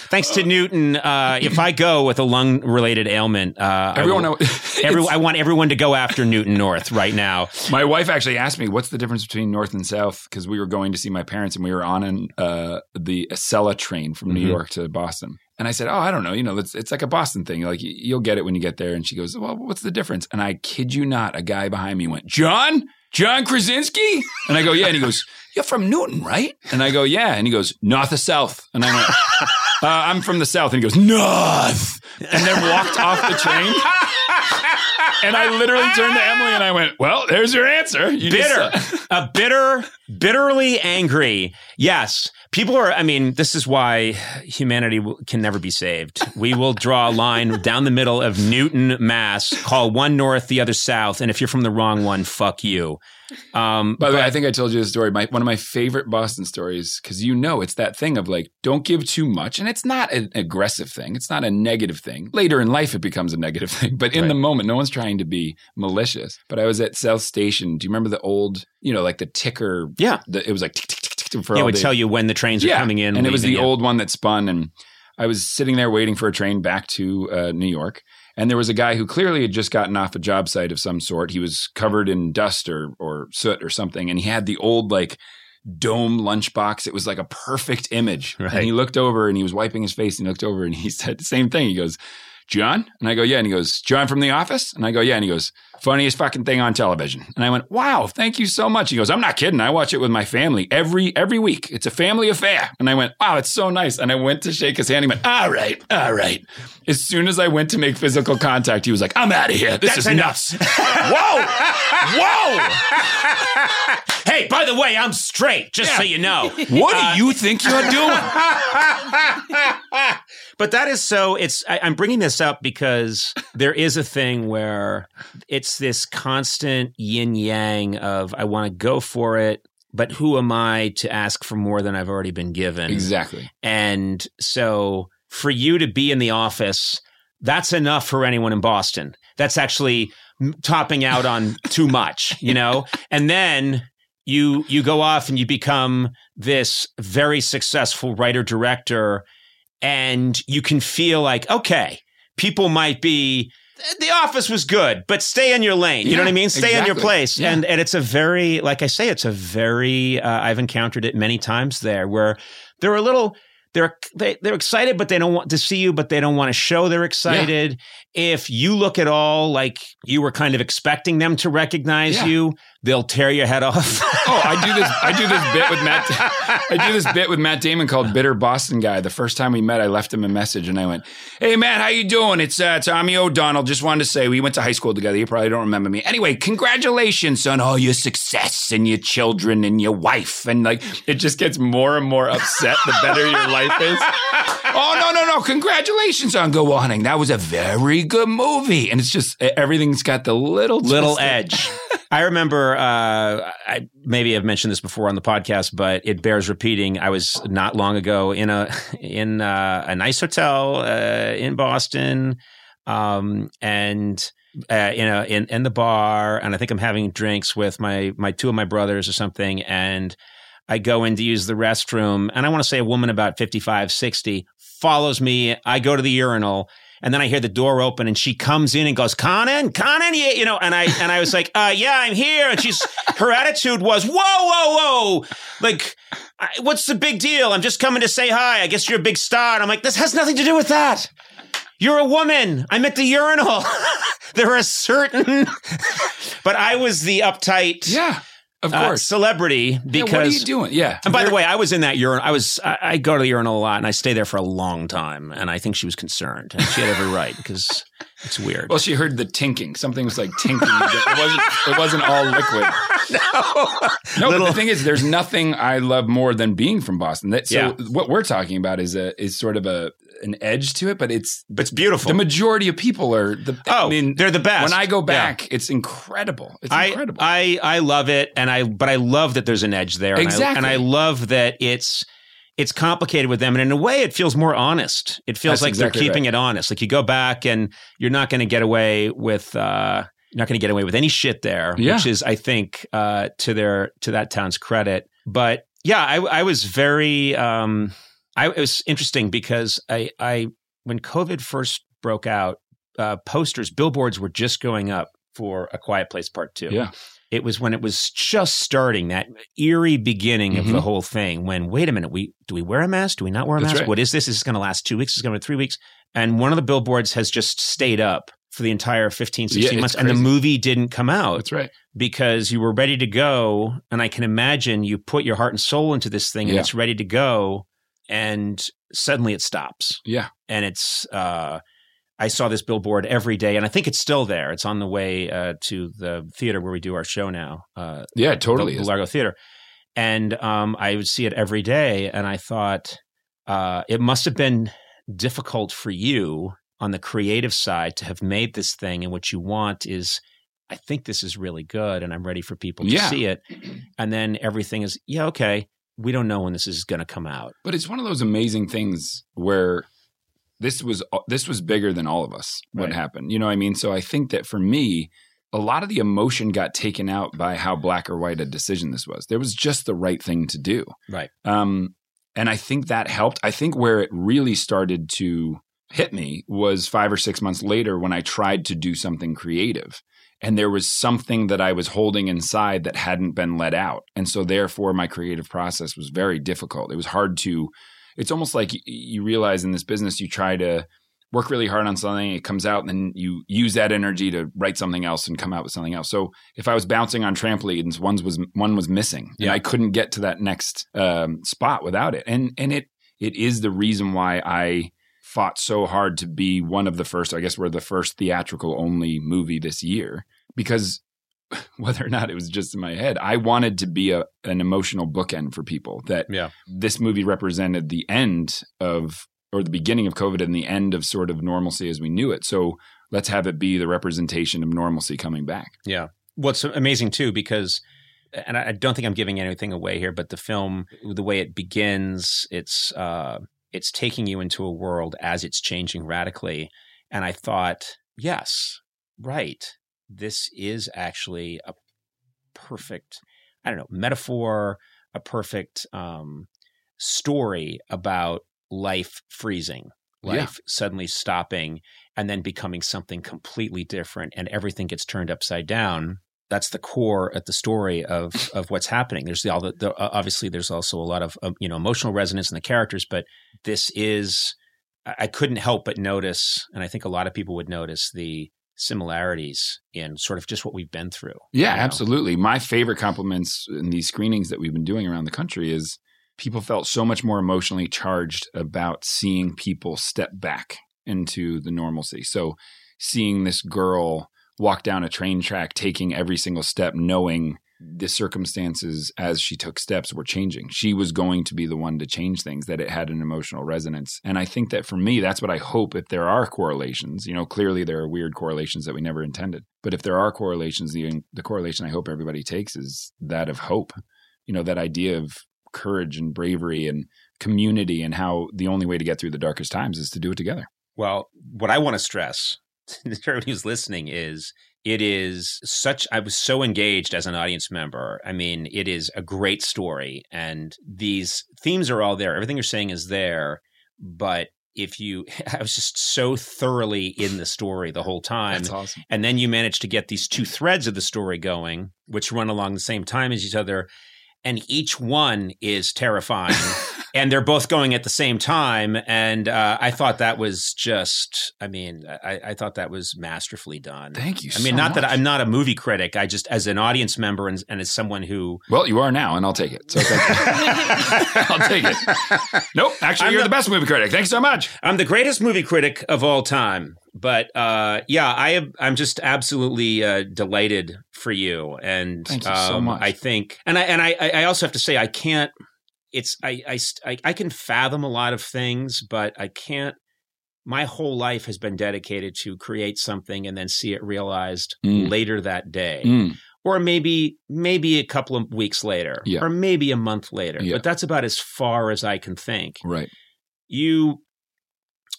Thanks to Newton, uh, if I go with a lung-related ailment, uh, everyone, I, will, every, I want everyone to go after Newton North right now. My wife actually asked me, what's the difference between North and South? Because we were going to see my parents, and we were on an, uh, the Acela train from mm-hmm. New York to Boston. And I said, oh, I don't know. You know, it's, it's like a Boston thing. Like, you'll get it when you get there. And she goes, well, what's the difference? And I kid you not, a guy behind me went, John? John Krasinski? And I go, yeah. And he goes, you're from Newton, right? And I go, yeah. And he goes, North or South? And I went, uh, I'm from the South. And he goes, North. And then walked off the train. And I literally turned to Emily and I went, well, there's your answer. You bitter. Just, uh, a bitter, bitterly angry. Yes. People are, I mean, this is why humanity w- can never be saved. We will draw a line down the middle of Newton, Mass, call one North, the other South. And if you're from the wrong one, fuck you. Um, By the way, I think I told you the story. My, one of my favorite Boston stories, because you know it's that thing of like, don't give too much. And it's not an aggressive thing. It's not a negative thing. Later in life, it becomes a negative thing. But in right. the moment, no one's trying to be malicious. But I was at South Station. Do you remember the old, you know, like the ticker? Yeah. The, it was like tick, tick, tick. For it would the, tell you when the trains yeah, were coming in. And it was the yeah. old one that spun. And I was sitting there waiting for a train back to uh, New York. And there was a guy who clearly had just gotten off a job site of some sort. He was covered in dust or, or soot or something. And he had the old like dome lunchbox. It was like a perfect image. Right. And he looked over and he was wiping his face and he looked over and he said the same thing. He goes, John? And I go, yeah. And he goes, John from The Office? And I go, yeah. And he goes, funniest fucking thing on television. And I went, wow, thank you so much. He goes, I'm not kidding. I watch it with my family every every week. It's a family affair. And I went, wow, it's so nice. And I went to shake his hand. He went, all right, all right. As soon as I went to make physical contact, he was like, I'm out of here. This That's is enough. nuts. Whoa. Whoa. Hey, by the way, I'm straight, just yeah. so you know. What uh, do you think you're doing? But that is so, it's, I, I'm bringing this up because there is a thing where it's this constant yin yang of I want to go for it, but who am I to ask for more than I've already been given? Exactly. And so for you to be in the office, that's enough for anyone in Boston. That's actually topping out on too much, you know? And then you you go off and you become this very successful writer-director. And you can feel like, okay, people might be, The Office was good, but stay in your lane. You yeah, know what I mean? Stay exactly. in your place. Yeah. And and it's a very, like I say, it's a very, uh, I've encountered it many times there where they're a little, they're they, they're excited, but they don't want to see you, but they don't want to show they're excited. Yeah. If you look at all like you were kind of expecting them to recognize yeah. you, they'll tear your head off. Oh, I do this. I do this bit with Matt. I do this bit with Matt Damon called "Bitter Boston Guy." The first time we met, I left him a message and I went, "Hey, Matt, how you doing? It's uh, Tommy O'Donnell. Just wanted to say we went to high school together. You probably don't remember me. Anyway, congratulations on all your success and your children and your wife." And like, it just gets more and more upset the better your life is. Oh no, no, no! Congratulations on Go Hunting. That was a very good movie. And it's just everything's got the little little twisted edge. I remember, uh, I maybe I've mentioned this before on the podcast, but it bears repeating. I was not long ago in a in a, a nice hotel uh, in Boston, um, and uh, in a in, in the bar, and I think I'm having drinks with my my two of my brothers or something, and I go in to use the restroom, and I want to say a woman about fifty-five, sixty follows me. I go to the urinal. And then I hear the door open and she comes in and goes, Conan, Conan, yeah, you know, and I and I was like, uh, yeah, I'm here. And she's her attitude was, whoa, whoa, whoa. Like, I, what's the big deal? I'm just coming to say hi. I guess you're a big star. And I'm like, this has nothing to do with that. You're a woman. I'm at the urinal. There are certain, but I was the uptight. Yeah. Of course, uh, celebrity. Because yeah, what are you doing? Yeah. And by the way, I was in that urinal. I was. I, I go to the urinal a lot, and I stay there for a long time. And I think she was concerned, and she had every right because it's weird. Well, she heard the tinking. Something was like tinking. It wasn't. It wasn't all liquid. No. No. Little. But the thing is, there's nothing I love more than being from Boston. That, so yeah. what we're talking about is a is sort of a an edge to it, but it's but it's beautiful. The majority of people are the oh, I mean, they're the best. When I go back, yeah. it's incredible. It's I, incredible. I I love it, and I but I love that there's an edge there. Exactly, and I, and I love that it's. It's complicated with them. And in a way, it feels more honest. It feels That's like exactly they're keeping right. it honest. Like you go back and you're not going to get away with uh, you're not going to get away with any shit there, yeah. which is, I think, uh, to their to that town's credit. But yeah, I, I was very um, I, it was interesting because I, I when COVID first broke out, uh, posters, billboards were just going up for A Quiet Place Part Two. Yeah. It was when it was just starting, that eerie beginning mm-hmm. of the whole thing when, wait a minute, we do we wear a mask? Do we not wear a That's mask? Right. What is this? Is this going to last two weeks? Is it going to be three weeks? And one of the billboards has just stayed up for the entire fifteen, sixteen yeah, months. Crazy. And the movie didn't come out. That's right. Because you were ready to go. And I can imagine you put your heart and soul into this thing yeah. and it's ready to go. And suddenly it stops. Yeah. And it's uh, – I saw this billboard every day, and I think it's still there. It's on the way uh, to the theater where we do our show now. Uh, yeah, totally. The, the Largo Theater. And um, I would see it every day, and I thought uh, it must have been difficult for you on the creative side to have made this thing, and what you want is, I think this is really good, and I'm ready for people to yeah. see it. And then everything is, yeah, okay, we don't know when this is going to come out. But it's one of those amazing things where – This was this was bigger than all of us, what right. happened. You know what I mean? So I think that for me, a lot of the emotion got taken out by how black or white a decision this was. There was just the right thing to do. Right. Um, and I think that helped. I think where it really started to hit me was five or six months later when I tried to do something creative. And there was something that I was holding inside that hadn't been let out. And so therefore, my creative process was very difficult. It was hard to... It's almost like you realize in this business, you try to work really hard on something, it comes out, and then you use that energy to write something else and come out with something else. So if I was bouncing on trampolines, one's was, one was missing, yeah. and I couldn't get to that next um, spot without it. And and it it is the reason why I fought so hard to be one of the first, I guess we're the first theatrical-only movie this year, because whether or not it was just in my head, I wanted to be a, an emotional bookend for people that yeah. this movie represented the end of, or the beginning of COVID and the end of sort of normalcy as we knew it. So let's have it be the representation of normalcy coming back. Yeah. What's amazing too, because, and I don't think I'm giving anything away here, but the film, the way it begins, it's, uh, it's taking you into a world as it's changing radically. And I thought, yes, right. This is actually a perfect, I don't know, metaphor, a perfect um, story about life freezing, life yeah. suddenly stopping and then becoming something completely different and everything gets turned upside down. That's the core at the story of of what's happening. There's the, all the, the obviously there's also a lot of uh, you know emotional resonance in the characters, but this is, I couldn't help but notice, and I think a lot of people would notice the similarities in sort of just what we've been through. Yeah, you know? Absolutely. My favorite compliments in these screenings that we've been doing around the country is people felt so much more emotionally charged about seeing people step back into the normalcy. So seeing this girl walk down a train track, taking every single step, knowing the circumstances as she took steps were changing. She was going to be the one to change things, that it had an emotional resonance. And I think that for me, that's what I hope, if there are correlations, you know, clearly there are weird correlations that we never intended. But if there are correlations, the, the correlation I hope everybody takes is that of hope, you know, that idea of courage and bravery and community and how the only way to get through the darkest times is to do it together. Well, what I want to stress to everyone who's listening is it is such, I was so engaged as an audience member. I mean, it is a great story and these themes are all there. Everything you're saying is there, but if you, I was just so thoroughly in the story the whole time. That's awesome. And then you manage to get these two threads of the story going, which run along the same time as each other. And each one is terrifying and they're both going at the same time. And uh, I thought that was just, I mean, I, I thought that was masterfully done. Thank you so much. I mean, not that I'm not a movie critic. I just, as an audience member and, and as someone who. Well, you are now and I'll take it. So thank you. I'll take it. Nope. Actually, I'm you're the, the best movie critic. Thanks so much. I'm the greatest movie critic of all time. But uh, yeah, I am, I'm just absolutely uh, delighted for you, and thank you um, so much. I think, and I and I, I also have to say, I can't. It's I, I I I can fathom a lot of things, but I can't my whole life has been dedicated to create something and then see it realized mm. later that day. Mm. Or maybe maybe a couple of weeks later, yeah. or maybe a month later. Yeah. But that's about as far as I can think. Right. You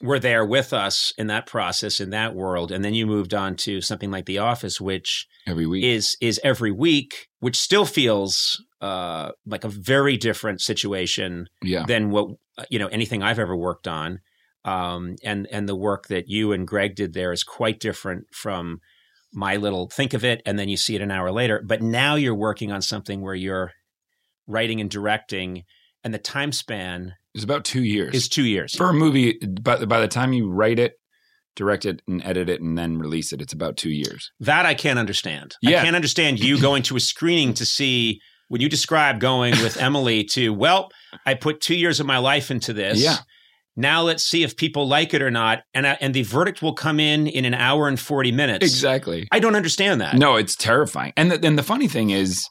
were there with us in that process, in that world, and then you moved on to something like The Office, which every week. is is every week, which still feels uh, like a very different situation yeah. than what you know anything I've ever worked on. Um, and and the work that you and Greg did there is quite different from my little think of it, and then you see it an hour later. But now you're working on something where you're writing and directing, and the time span is about two years. Is two years for a movie. By, by the time you write it, direct it, and edit it, and then release it, it's about two years. That I can't understand. Yeah. I can't understand you going to a screening to see when you describe going with Emily to. Well, I put two years of my life into this. Yeah. Now let's see if people like it or not, and I, and the verdict will come in in an hour and forty minutes. Exactly. I don't understand that. No, it's terrifying. And then the funny thing is,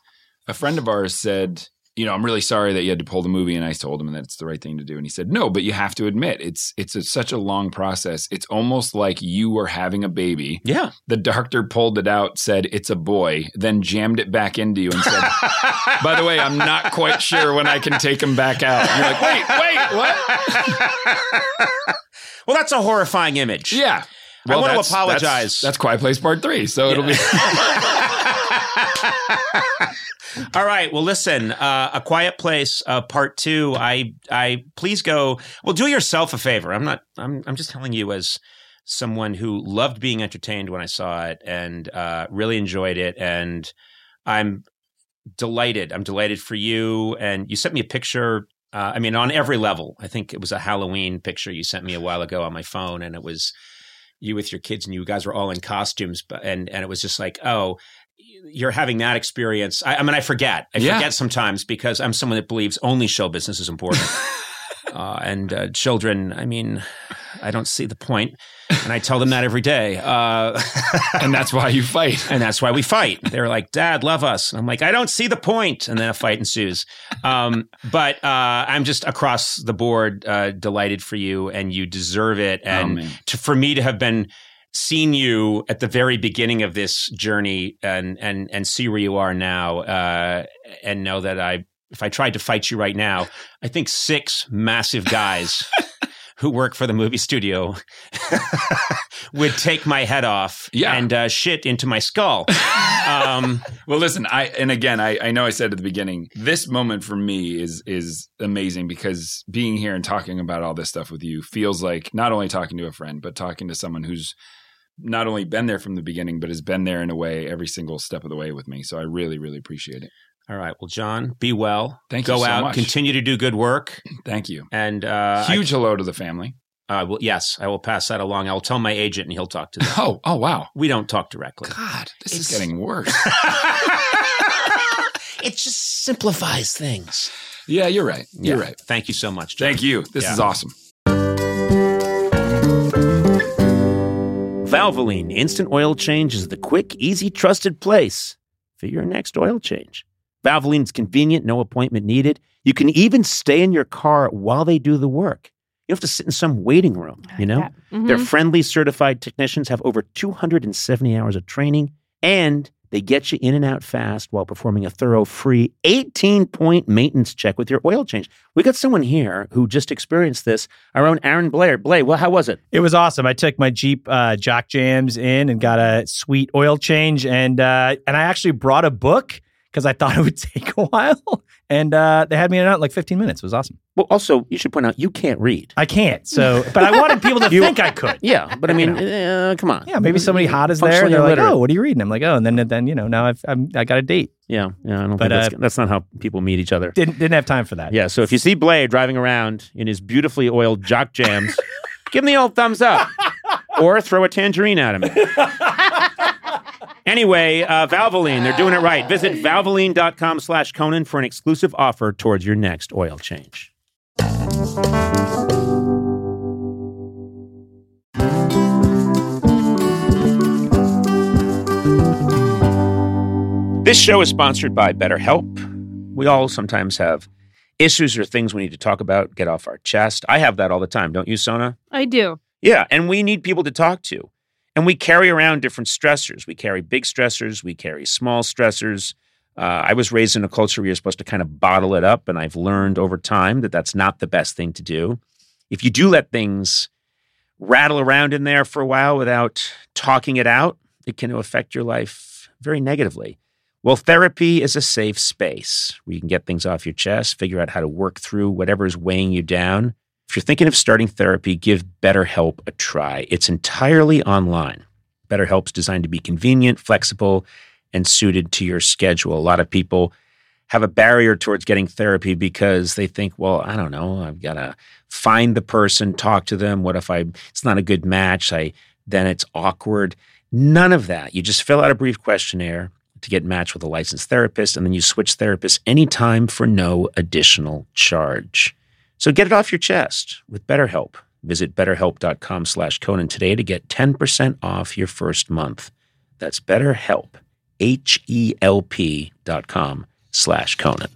a friend of ours said, you know, I'm really sorry that you had to pull the movie, and I told him that it's the right thing to do. And he said, no, but you have to admit, it's it's a, such a long process. It's almost like you were having a baby. Yeah. The doctor pulled it out, said, it's a boy, then jammed it back into you and said, by the way, I'm not quite sure when I can take him back out. And you're like, wait, wait, what? Well, that's a horrifying image. Yeah. Well, I want that's, to apologize. That's, that's Quiet Place Part Three, so yeah. it'll be. All right. Well, listen, uh, A Quiet Place uh, Part Two. I, I please go. Well, do yourself a favor. I'm not. I'm. I'm just telling you as someone who loved being entertained when I saw it and uh, really enjoyed it, and I'm delighted. I'm delighted for you. And you sent me a picture. Uh, I mean, on every level. I think it was a Halloween picture you sent me a while ago on my phone, and it was. You with your kids, and you guys were all in costumes, but and and it was just like, oh, you're having that experience. I, I mean, I forget. I yeah. forget sometimes because I'm someone that believes only show business is important. uh, and uh, children, I mean, I don't see the point. And I tell them that every day. Uh, and that's why you fight. And that's why we fight. They're like, Dad, love us. And I'm like, I don't see the point. And then a fight ensues. Um, but uh, I'm just across the board uh, delighted for you, and you deserve it. And oh, to, for me to have been seen you at the very beginning of this journey and and and see where you are now uh, and know that I if I tried to fight you right now, I think six massive guys – who work for the movie studio would take my head off yeah. and uh, shit into my skull. Um, well, listen, I and again, I, I know I said at the beginning, this moment for me is is amazing because being here and talking about all this stuff with you feels like not only talking to a friend, but talking to someone who's not only been there from the beginning, but has been there in a way every single step of the way with me. So I really, really appreciate it. All right. Well, John, be well. Thank you so much. Go out, continue to do good work. Thank you. And uh, huge I, hello to the family. Uh, well, yes, I will pass that along. I'll tell my agent, and he'll talk to them. Oh, oh, wow. We don't talk directly. God, this it's, is getting worse. It just simplifies things. Yeah, you're right. You're yeah. right. Thank you so much, John. Thank you. This yeah. is awesome. Valvoline Instant Oil Change is the quick, easy, trusted place for your next oil change. Valvoline's convenient, no appointment needed. You can even stay in your car while they do the work. You don't have to sit in some waiting room, you know? Yeah. Mm-hmm. Their friendly, certified technicians have over two hundred seventy hours of training, and they get you in and out fast while performing a thorough, free eighteen-point maintenance check with your oil change. We got someone here who just experienced this, our own Aaron Blair. Blair, well, how was it? It was awesome. I took my Jeep uh, Jock Jams in and got a sweet oil change, and uh, and I actually brought a book because I thought it would take a while. And uh, they had me in and out in like fifteen minutes. It was awesome. Well, also, you should point out, you can't read. I can't. So, but I wanted people to you, think I could. Yeah, but I mean, you know. uh, come on. Yeah, maybe somebody hot is there. And they're illiterate. Like, oh, what are you reading? I'm like, oh, and then, then you know, now I've I'm, I got a date. Yeah, yeah. I don't but, think that's, uh, that's not how people meet each other. Didn't didn't have time for that. Yeah, so if you see Blade driving around in his beautifully oiled Jock Jams, give him the old thumbs up. Or throw a tangerine at him. Anyway, uh, Valvoline, they're doing it right. Visit Valvoline.com slash Conan for an exclusive offer towards your next oil change. This show is sponsored by BetterHelp. We all sometimes have issues or things we need to talk about, get off our chest. I have that all the time. Don't you, Sona? I do. Yeah, and we need people to talk to. And we carry around different stressors. We carry big stressors. We carry small stressors. Uh, I was raised in a culture where you're supposed to kind of bottle it up, and I've learned over time that that's not the best thing to do. If you do let things rattle around in there for a while without talking it out, it can affect your life very negatively. Well, therapy is a safe space where you can get things off your chest, figure out how to work through whatever is weighing you down. If you're thinking of starting therapy, give BetterHelp a try. It's entirely online. BetterHelp's designed to be convenient, flexible, and suited to your schedule. A lot of people have a barrier towards getting therapy because they think, well, I don't know, I've got to find the person, talk to them. What if I? It's not a good match? I then it's awkward. None of that. You just fill out a brief questionnaire to get matched with a licensed therapist, and then you switch therapists anytime for no additional charge. So get it off your chest with BetterHelp. Visit betterhelp.com slash Conan today to get ten percent off your first month. That's BetterHelp, H-E-L-P dot com slash Conan.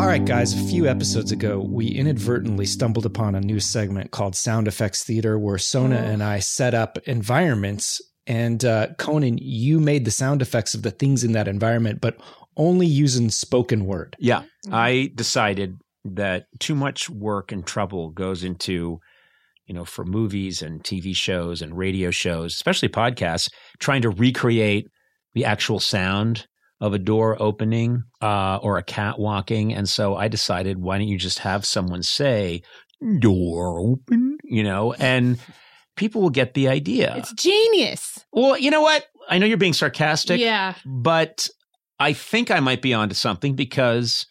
All right, guys, a few episodes ago, we inadvertently stumbled upon a new segment called Sound Effects Theater, where Sona and I set up environments. And uh, Conan, you made the sound effects of the things in that environment, but only using spoken word. Yeah, I decided that too much work and trouble goes into, you know, for movies and T V shows and radio shows, especially podcasts, trying to recreate the actual sound of a door opening uh, or a cat walking. And so I decided, why don't you just have someone say, door open, you know, and people will get the idea. It's genius. Well, you know what? I know you're being sarcastic. Yeah. But I think I might be onto something, because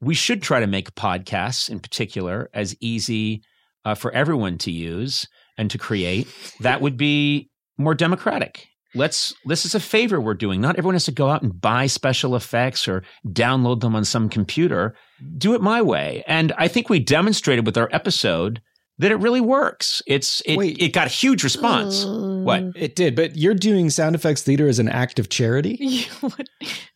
we should try to make podcasts in particular as easy uh, for everyone to use and to create. That would be more democratic. Let's, this is a favor we're doing. Not everyone has to go out and buy special effects or download them on some computer. Do it my way. And I think we demonstrated with our episode that it really works. It's, it, Wait. It got a huge response. Uh, what? It did, but you're doing Sound Effects Theater as an act of charity?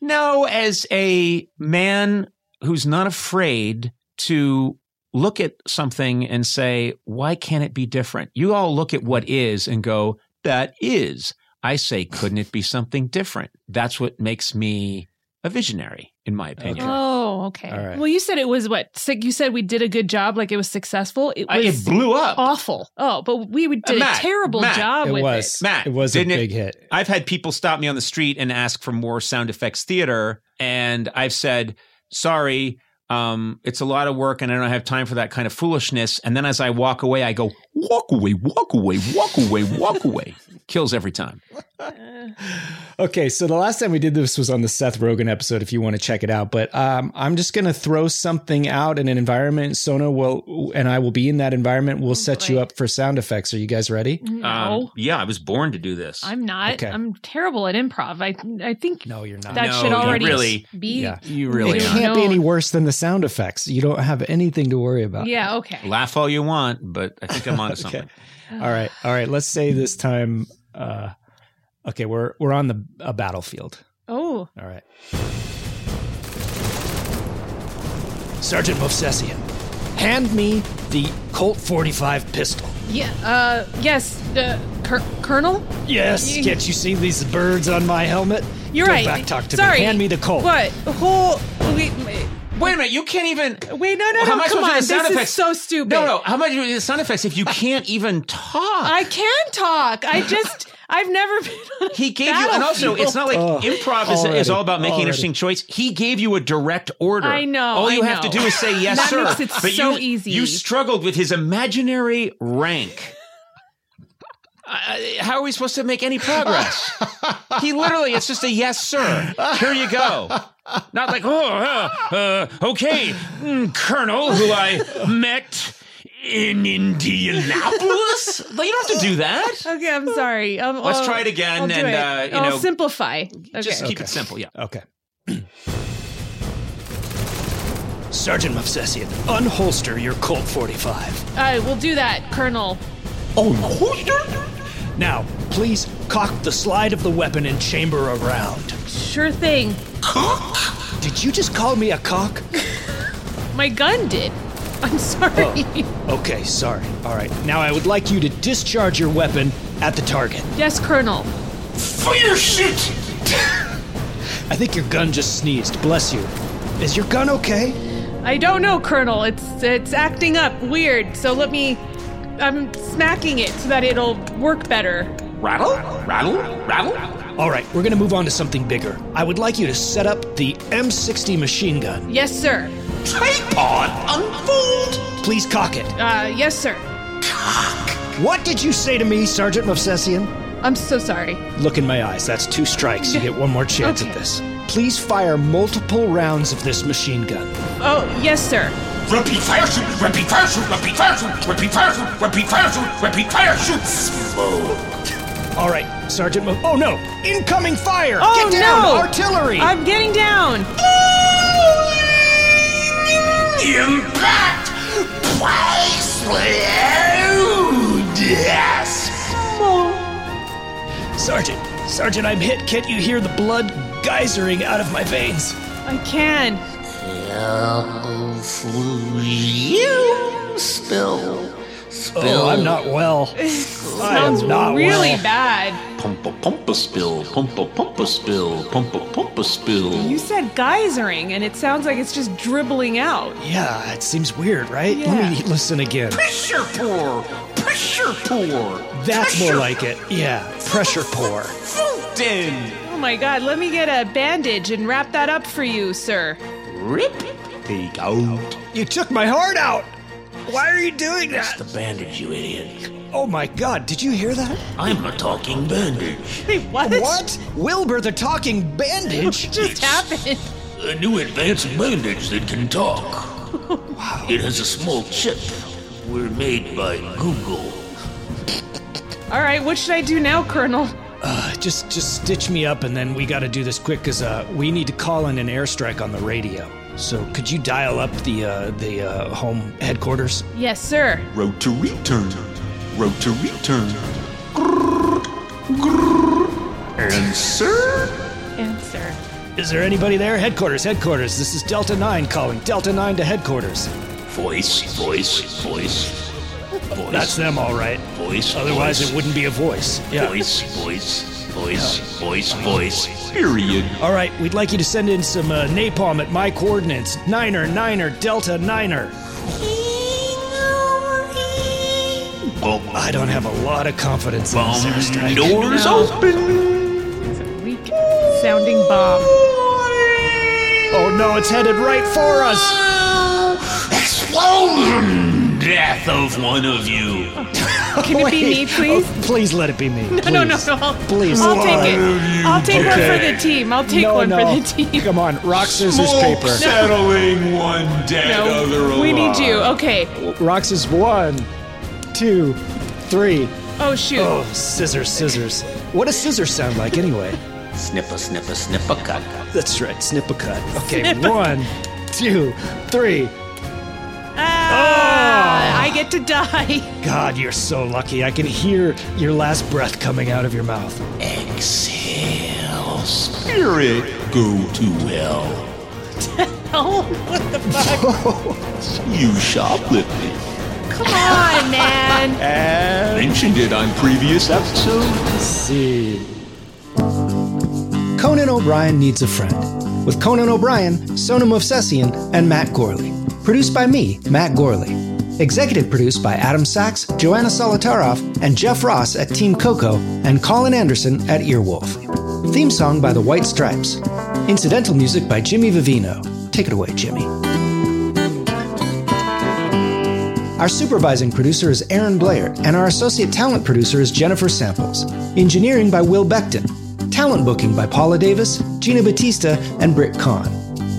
No, as a man who's not afraid to look at something and say, why can't it be different? You all look at what is and go, that is. I say, couldn't it be something different? That's what makes me a visionary, in my opinion. Okay. Oh, okay. All right. Well, you said it was what? You said we did a good job, like it was successful. It was I, it blew up. Awful. Oh, but we did uh, Matt, a terrible Matt, job it with was, it. Matt, it was a big it, hit. I've had people stop me on the street and ask for more Sound Effects Theater, and I've said, sorry, um, it's a lot of work, and I don't have time for that kind of foolishness. And then as I walk away, I go, walk away, walk away, walk away, walk away. Kills every time. Okay, so the last time we did this was on the Seth Rogen episode, if you want to check it out. But um, I'm just going to throw something out in an environment. Sona will and I will be in that environment. We'll oh, set boy. you up for sound effects. Are you guys ready? No. Um, yeah, I was born to do this. I'm not. Okay. I'm terrible at improv. I I think no, you're not. That no, should already really, be. Yeah. You really it aren't. Can't be any worse than the sound effects. You don't have anything to worry about. Yeah, okay. Laugh all you want, but I think I'm onto something. Okay. All right, all right. Let's say this time. Uh, okay, we're we're on the a battlefield. Oh, all right. Sergeant Movsesian, hand me the Colt forty-five pistol. Yeah. Uh. Yes. Uh, cur- Colonel. Yes. You, can't you see these birds on my helmet? You're Go right. Back, talk to Sorry. me. Hand me the Colt. What? Whole. Wait, wait. Wait a minute, you can't even... Wait, no, no, no, come on, this is so stupid. No, no, how am I doing the sound effects if you can't even talk? I can talk. I just, I've never been on He gave you, and also, it's not like oh, improv is, already, is all about making already. an interesting choice. He gave you a direct order. I know, All you I have know. to do is say, yes, that sir. That makes it but so you, easy. You struggled with his imaginary rank. Uh, how are we supposed to make any progress? He literally, it's just a yes, sir. Here you go. Not like, oh, uh, uh, okay, mm, Colonel, who I met in Indianapolis. You don't have to do that. Okay, I'm sorry. Um, Let's I'll, try it again. And it. Uh, you I'll know, simplify. Okay. Just keep okay. it simple, yeah. Okay. Sergeant Movsesian, unholster your Colt forty-five. I will do that, Colonel. Oh, holster? Now, please cock the slide of the weapon and chamber a round? Sure thing. Cock? Did you just call me a cock? My gun did. I'm sorry. Oh. Okay, sorry. All right. Now I would like you to discharge your weapon at the target. Yes, Colonel. Fire shit! I think your gun just sneezed. Bless you. Is your gun okay? I don't know, Colonel. It's it's acting up weird. So let me... I'm smacking it so that it'll work better. Rattle? Rattle? Rattle? All right. We're going to move on to something bigger. I would like you to set up the M sixty machine gun. Yes, sir. Tripod unfold! Please cock it. Uh, yes, sir. Cock! What did you say to me, Sergeant Movsesian? I'm so sorry. Look in my eyes. That's two strikes. You get one more chance okay. at this. Please fire multiple rounds of this machine gun. Oh, yes, sir. Repeat fire shoot, repeat fire shoot, repeat fire shoot, repeat fire shoot, repeat fire shoot, repeat fire shoot. Smoke. All right, Sergeant Mo- Oh, no. Incoming fire. Oh, get down. No. Artillery. I'm getting down. Impact. Place loud. Yes. Sergeant, Sergeant, I'm hit. Can't you hear the blood geysering out of my veins? I can. You spill. Spill. Oh, I'm not well. It sounds not really well. Bad. Pump a pump a spill. Pump a pump a spill. Pump a pump a spill. You said geysering, and it sounds like it's just dribbling out. Yeah, it seems weird, right? Yeah. Let me listen again. Pressure pour. Pressure pour. That's pressure. More like it. Yeah, pressure pour. Fountain. Oh my God, let me get a bandage and wrap that up for you, sir. Rip. Take out. You took my heart out. Why are you doing that? That's the bandage, you idiot. Oh my God, did you hear that? I'm a talking bandage. Wait, what? What? Wilbur, the talking bandage? What just it's happened? A new advanced bandage that can talk. Wow. It has a small chip. We're made by Google. All right, what should I do now, Colonel? Uh, just, just stitch me up, and then we got to do this quick, because uh, we need to call in an airstrike on the radio. So could you dial up the uh, the uh, home headquarters? Yes, sir. Road to return. Road to return. Answer? Answer. Is there anybody there? Headquarters, headquarters. This is Delta nine calling. Delta nine to headquarters. Voice, voice, voice, voice. That's them, all right. Voice. Otherwise, voice. It wouldn't be a voice. Yeah. Voice, voice, voice, yeah. voice, voice, period. All right, we'd like you to send in some uh, napalm at my coordinates. Niner, niner, Delta, niner. Well, I don't have a lot of confidence in this airstrike. Doors no. open. It's a weak sounding bomb. Oh, no, it's headed right for us. Explosion! Death of one of you. Can it be me, please? Oh, please let it be me. No, please. no, no, no. I'll, please. I'll take it. I'll take okay. one for the team. I'll take no, one no. for the team. Come on. Rock, scissors, Smoke paper. Settling no. one dead, no. other alive. We need you. Okay. Rocks is one, two, three. Oh, shoot. Oh, scissors, scissors. What does scissors sound like anyway? Snipper, snipper, snipper, cut. That's right. Snipper, cut. Okay. Snip-a- one, two, three. Ah, oh. I get to die. God, you're so lucky. I can hear your last breath coming out of your mouth. Exhale, spirit, go to hell. Hell? What the fuck? You shoplifted. Come on, man. And mentioned it on previous episodes. Let's see. Conan O'Brien Needs a Friend. With Conan O'Brien, Sona Movsesian, and Matt Gorley. Produced by me, Matt Gorley. Executive produced by Adam Sachs, Joanna Solitaroff, and Jeff Ross at Team Coco, and Colin Anderson at Earwolf. Theme song by The White Stripes. Incidental music by Jimmy Vivino. Take it away, Jimmy. Our supervising producer is Aaron Blair, and our associate talent producer is Jennifer Samples. Engineering by Will Beckton. Talent booking by Paula Davis, Gina Batista, and Britt Kahn.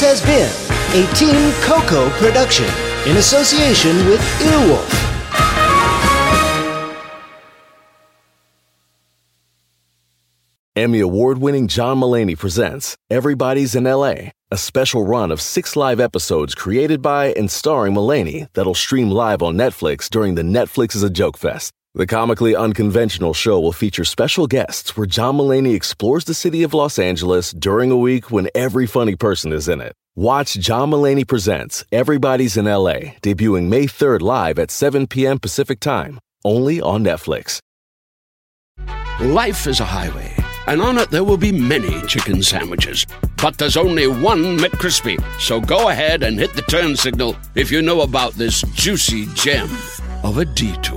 This has been a Team Coco production in association with Earwolf. Emmy award-winning John Mulaney presents Everybody's in L A, a special run of six live episodes created by and starring Mulaney that'll stream live on Netflix during the Netflix is a Joke Fest. The comically unconventional show will feature special guests where John Mulaney explores the city of Los Angeles during a week when every funny person is in it. Watch John Mulaney Presents Everybody's in L A, debuting May third live at seven p.m. Pacific Time, only on Netflix. Life is a highway. And on it, there will be many chicken sandwiches. But there's only one McCrispy. So go ahead and hit the turn signal if you know about this juicy gem of a detour.